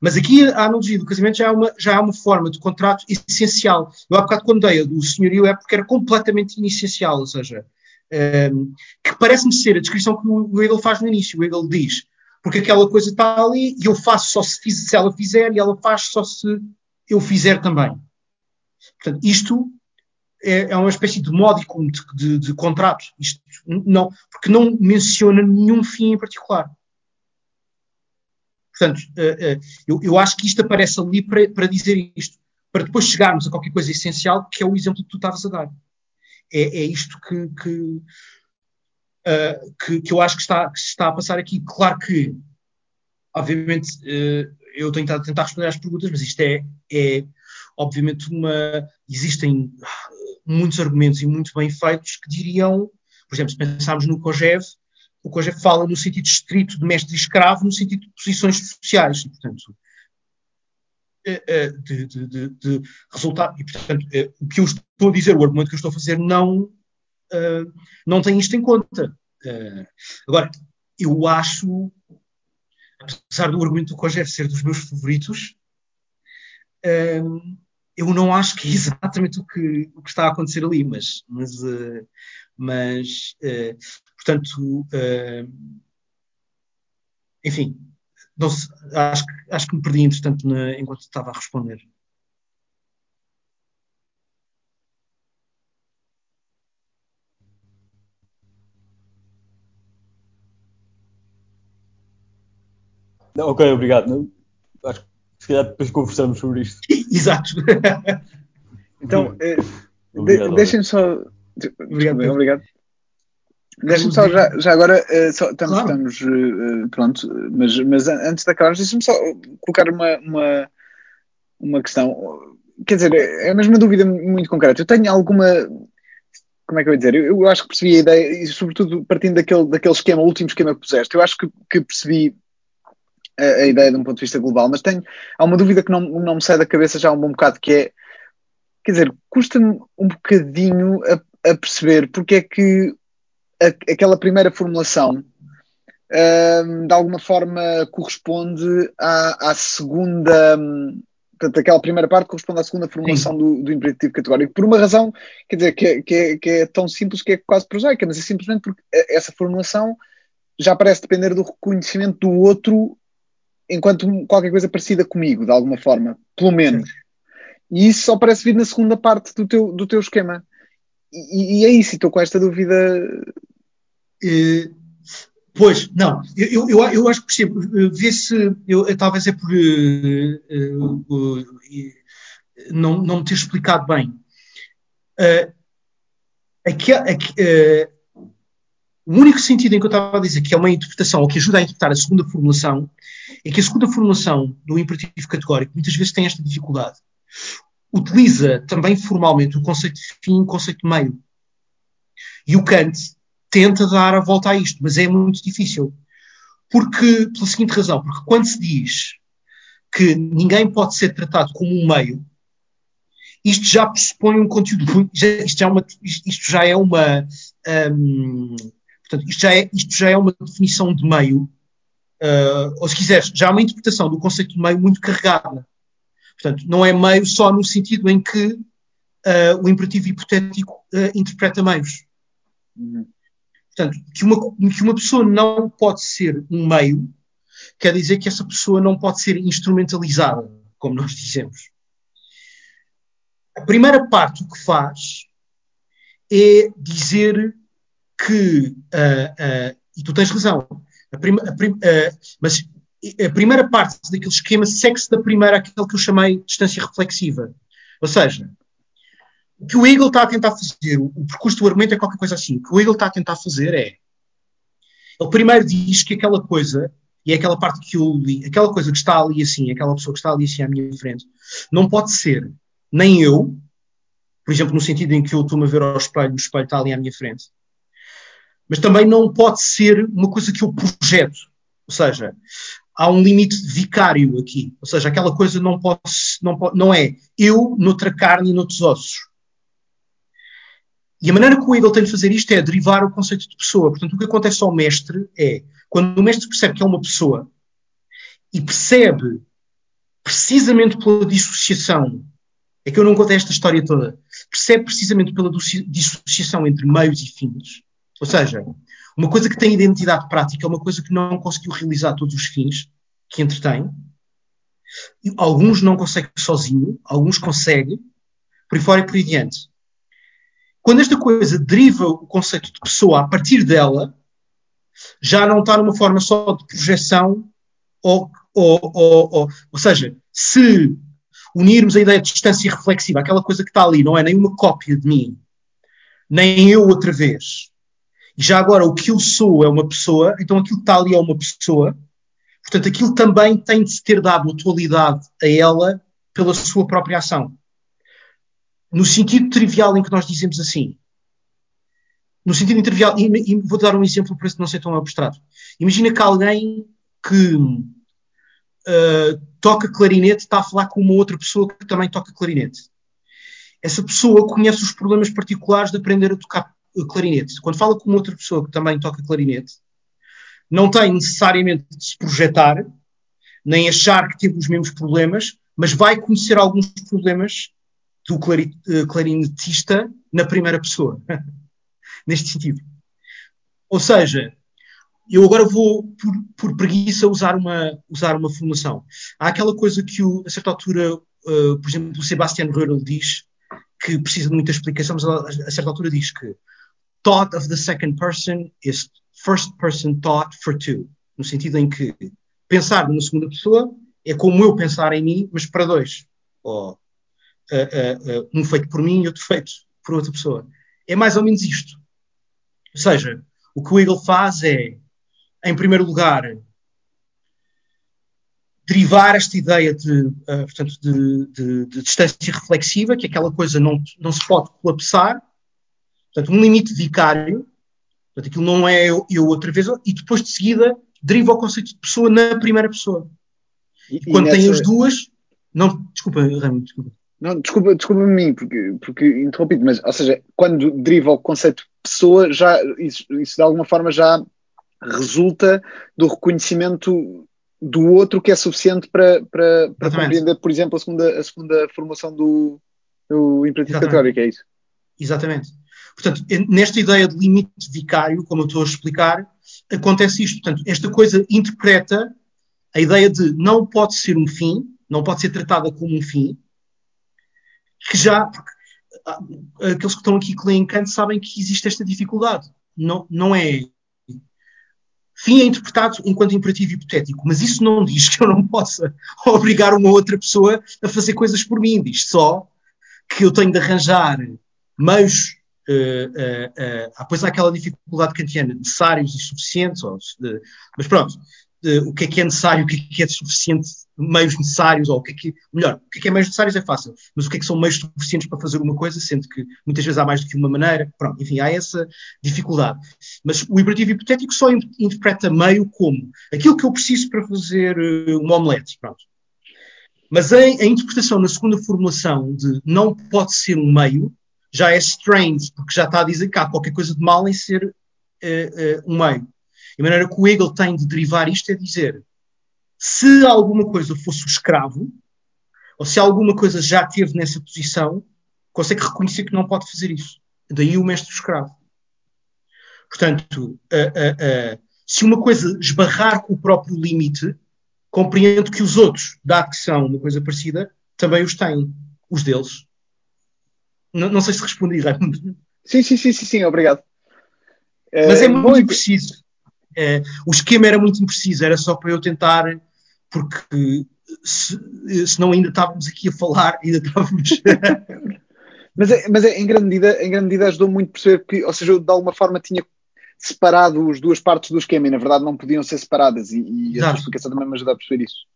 Mas aqui a analogia do casamento já é, uma, já é uma forma de contrato essencial. Eu há bocado quando dei a do senhorio é porque era completamente inessencial, ou seja, um, que parece-me ser a descrição que o Hegel faz no início. O Hegel diz, porque aquela coisa está ali e eu faço só se, fiz, se ela fizer e ela faz só se eu fizer também. Portanto, isto... é uma espécie de modicum de, de, de contrato, isto não, porque não menciona nenhum fim em particular. Portanto, eu, eu acho que isto aparece ali para, para dizer isto, para depois chegarmos a qualquer coisa essencial, que é o exemplo que tu estavas a dar. É, é isto que, que, que, que eu acho que, está, que se está a passar aqui. Claro que, obviamente, eu tenho a tentar responder às perguntas, mas isto é, é obviamente, uma... Existem muitos argumentos e muito bem feitos que diriam, por exemplo, se pensarmos no Kojève, o Kojève fala no sentido estrito de mestre e escravo, no sentido de posições sociais, e, portanto, de, de, de, de resultado. E, portanto, o que eu estou a dizer, o argumento que eu estou a fazer, não, não tem isto em conta. Agora, eu acho, apesar do argumento do Kojève ser dos meus favoritos, eu não acho que é exatamente o que, o que está a acontecer ali, mas, mas, uh, mas uh, portanto, uh, enfim, não se, acho, acho que me perdi, entretanto, na, enquanto estava a responder. Não, ok, obrigado. Não, acho que se calhar depois conversamos sobre isto. Exato. Então, eh, de, deixem-me só... Obrigado, bem, obrigado. Deixa-me só, já, já agora, uh, só, estamos, claro. estamos uh, pronto, mas, mas antes de acabar, deixa-me só colocar uma, uma, uma questão, quer dizer, é a mesma dúvida muito concreta. Eu tenho alguma, como é que eu ia dizer, eu, eu acho que percebi a ideia, e sobretudo partindo daquele, daquele esquema, o último esquema que puseste, eu acho que, que percebi a, a ideia de um ponto de vista global, mas tenho, há uma dúvida que não, não me sai da cabeça já há um bom bocado, que é, quer dizer, custa-me um bocadinho a, a perceber porque é que aquela primeira formulação um, de alguma forma corresponde à, à segunda, um, portanto, aquela primeira parte corresponde à segunda formulação do, do imperativo categórico, por uma razão, quer dizer, que é, que, é, que é tão simples que é quase prosaica, mas é simplesmente porque essa formulação já parece depender do reconhecimento do outro enquanto qualquer coisa parecida comigo, de alguma forma, pelo menos. E isso só parece vir na segunda parte do teu, do teu esquema. E, e é isso, estou com esta dúvida. Uh, pois, não, eu, eu, eu acho que percebo. Vê-se, eu, talvez é por uh, uh, uh, não, não me ter explicado bem. Uh, aqui, aqui, uh, o único sentido em que eu estava a dizer que é uma interpretação, ou que ajuda a interpretar a segunda formulação, é que a segunda formulação do imperativo categórico muitas vezes tem esta dificuldade. Utiliza também formalmente o conceito de fim e o conceito de meio. E o Kant tenta dar a volta a isto, mas é muito difícil. Porque, pela seguinte razão, porque quando se diz que ninguém pode ser tratado como um meio, isto já pressupõe um conteúdo, isto já é uma... Isto já é uma, um, portanto, isto já é, isto já é uma definição de meio, uh, ou se quiseres, já é uma interpretação do conceito de meio muito carregada. Portanto, não é meio só no sentido em que uh, o imperativo hipotético uh, interpreta meios. Uhum. Portanto, que uma, que uma pessoa não pode ser um meio, quer dizer que essa pessoa não pode ser instrumentalizada, como nós dizemos. A primeira parte o que faz é dizer que, uh, uh, e tu tens razão, a prima, a prima, uh, mas... A primeira parte daquele esquema segue-se da primeira, aquele que eu chamei de distância reflexiva. Ou seja, o que o Hegel está a tentar fazer, o, o percurso do argumento é qualquer coisa assim. O que o Hegel está a tentar fazer é... Ele primeiro diz que aquela coisa, e é aquela parte que eu li, aquela coisa que está ali assim, aquela pessoa que está ali assim à minha frente, não pode ser nem eu, por exemplo, no sentido em que eu estou-me a ver ao espelho, o espelho está ali à minha frente, mas também não pode ser uma coisa que eu projeto. Ou seja... Há um limite vicário aqui, ou seja, aquela coisa não, posso, não, não é eu noutra carne e noutros ossos. E a maneira que o Hegel tem de fazer isto é derivar o conceito de pessoa. Portanto, o que acontece ao mestre é, quando o mestre percebe que é uma pessoa e percebe, precisamente pela dissociação, é que eu não contei esta história toda, percebe precisamente pela dissociação entre meios e fins, ou seja... Uma coisa que tem identidade prática é uma coisa que não conseguiu realizar todos os fins que entretém. Alguns não conseguem sozinho, alguns conseguem, por aí fora e por aí adiante. Quando esta coisa deriva o conceito de pessoa a partir dela, já não está numa forma só de projeção, ou, ou, ou, ou, ou seja, se unirmos a ideia de distância reflexiva, aquela coisa que está ali não é nem uma cópia de mim, nem eu outra vez... E já agora, o que eu sou é uma pessoa, então aquilo que está ali é uma pessoa, portanto, aquilo também tem de se ter dado atualidade a ela pela sua própria ação. No sentido trivial em que nós dizemos assim, no sentido trivial, e, e vou dar um exemplo para isso não ser tão abstrato. Imagina que alguém que uh, toca clarinete está a falar com uma outra pessoa que também toca clarinete. Essa pessoa conhece os problemas particulares de aprender a tocar clarinete. Quando fala com outra pessoa que também toca clarinete, não tem necessariamente de se projetar, nem achar que teve os mesmos problemas, mas vai conhecer alguns problemas do clarinetista na primeira pessoa. Neste sentido. Ou seja, eu agora vou, por, por preguiça, usar uma, usar uma formulação. Há aquela coisa que, o, a certa altura, uh, por exemplo, o Sebastião Reuter diz, que precisa de muita explicação, mas a, a certa altura diz que thought of the second person is first person thought for two. No sentido em que pensar numa segunda pessoa é como eu pensar em mim, mas para dois. Ou, uh, uh, uh, um feito por mim e outro feito por outra pessoa. É mais ou menos isto. Ou seja, o que o Hegel faz é, em primeiro lugar, derivar esta ideia de, uh, portanto, de, de, de distância reflexiva, que aquela coisa não, não se pode colapsar, portanto, um limite vicário, portanto, aquilo não é eu, eu outra vez, e depois de seguida deriva o conceito de pessoa na primeira pessoa. E, e quando e nessa... tem as duas... Não, desculpa, Rami, desculpa. Não, desculpa, desculpa-me a mim, porque, porque interrompi-te, mas, ou seja, quando deriva o conceito de pessoa, já, isso, isso de alguma forma já resulta do reconhecimento do outro que é suficiente para, para, para compreender, por exemplo, a segunda, a segunda formulação do, do imperativo categórico, é isso? Exatamente. Portanto, nesta ideia de limite vicário, como eu estou a explicar, acontece isto. Portanto, esta coisa interpreta a ideia de não pode ser um fim, não pode ser tratada como um fim, que já, aqueles que estão aqui que leem Kant sabem que existe esta dificuldade. Não, não é... Fim é interpretado enquanto imperativo hipotético, mas isso não diz que eu não possa obrigar uma outra pessoa a fazer coisas por mim. Diz só que eu tenho de arranjar meios, uh, uh, uh, após aquela dificuldade kantiana, necessários e suficientes, ou, uh, mas pronto, uh, o que é que é necessário, o que é que é suficiente, meios necessários, ou o que é que, melhor, o que é que é meios necessários é fácil, mas o que é que são meios suficientes para fazer uma coisa, sendo que muitas vezes há mais do que uma maneira, pronto, enfim, há essa dificuldade. Mas o imperativo hipotético só interpreta meio como aquilo que eu preciso para fazer uma omelete, pronto. Mas a, a interpretação na segunda formulação de não pode ser um meio, já é strange, porque já está a dizer que há qualquer coisa de mal em ser uh, uh, um meio. E a maneira que o Hegel tem de derivar isto é dizer: se alguma coisa fosse o escravo, ou se alguma coisa já teve nessa posição, consegue reconhecer que não pode fazer isso. Daí o mestre escravo. Portanto, uh, uh, uh, se uma coisa esbarrar com o próprio limite, compreendo que os outros, dado que são uma coisa parecida, também os têm, os deles. Não, não sei se respondi, Raimundo. Sim, sim, sim, sim, sim, obrigado. Mas é, é muito impreciso. É, o esquema era muito impreciso, era só para eu tentar... Porque se, se não ainda estávamos aqui a falar, ainda estávamos... mas é, mas é, em, grande medida, em grande medida ajudou muito a perceber que, ou seja, eu de alguma forma tinha separado as duas partes do esquema e na verdade não podiam ser separadas e, e a tua explicação também me ajudou a perceber isso.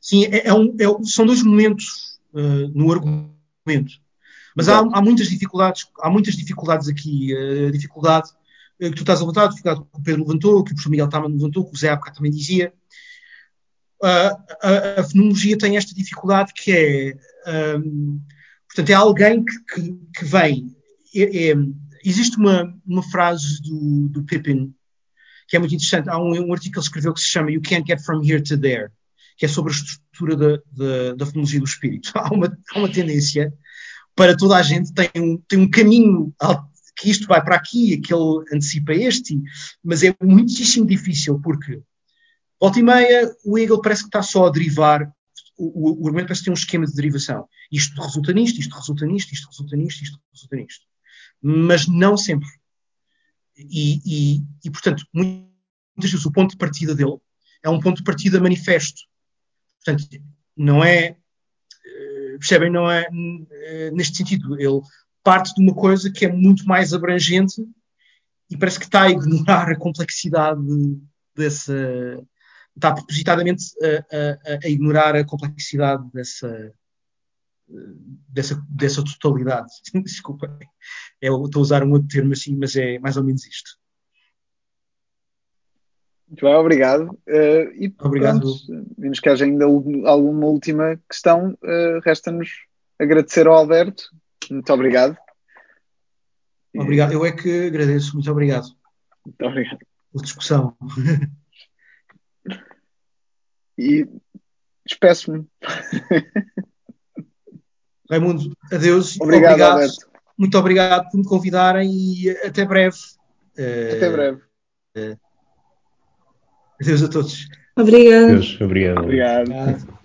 Sim, é, é um, é, são dois momentos uh, no argumento. Mas há, há, muitas dificuldades, há muitas dificuldades aqui. A uh, dificuldade uh, que tu estás a levantar, a dificuldade que o Pedro levantou, que o professor Miguel Taman levantou, que o Zé há bocado também dizia. Uh, a, a fenomenologia tem esta dificuldade que é, um, portanto, é alguém que, que, que vem, é, é, existe uma, uma frase do, do Pippin, que é muito interessante, há um, um artigo que ele escreveu que se chama You Can't Get From Here to There, que é sobre a estrutura da, da, da fenomenologia do espírito. Há uma, há uma tendência para toda a gente, tem um, tem um caminho, que isto vai para aqui, aquele antecipa este, mas é muitíssimo difícil, porque... Volta e meia, o Hegel parece que está só a derivar, o, o, o argumento parece que tem um esquema de derivação. Isto resulta nisto, isto resulta nisto, isto resulta nisto, isto resulta nisto. Mas não sempre. E, e, e portanto, muitas vezes o ponto de partida dele é um ponto de partida manifesto. Portanto, não é... Percebem? Não é neste sentido. Ele parte de uma coisa que é muito mais abrangente e parece que está a ignorar a complexidade dessa... Está propositadamente a, a, a ignorar a complexidade dessa, dessa, dessa totalidade. Desculpa, eu estou a usar um outro termo assim, mas é mais ou menos isto. Muito bem, obrigado. Uh, e, obrigado. Portanto, menos que haja ainda alguma última questão, uh, resta-nos agradecer ao Alberto. Muito obrigado. Obrigado. Eu é que agradeço. Muito obrigado. Muito obrigado. Por discussão. E despeço-me. Raimundo, adeus. Obrigado, obrigado, Alberto. Muito obrigado por me convidarem e até breve. Até uh, breve. Uh, adeus a todos. Obrigado. Adeus, obrigado. Obrigado. Obrigado.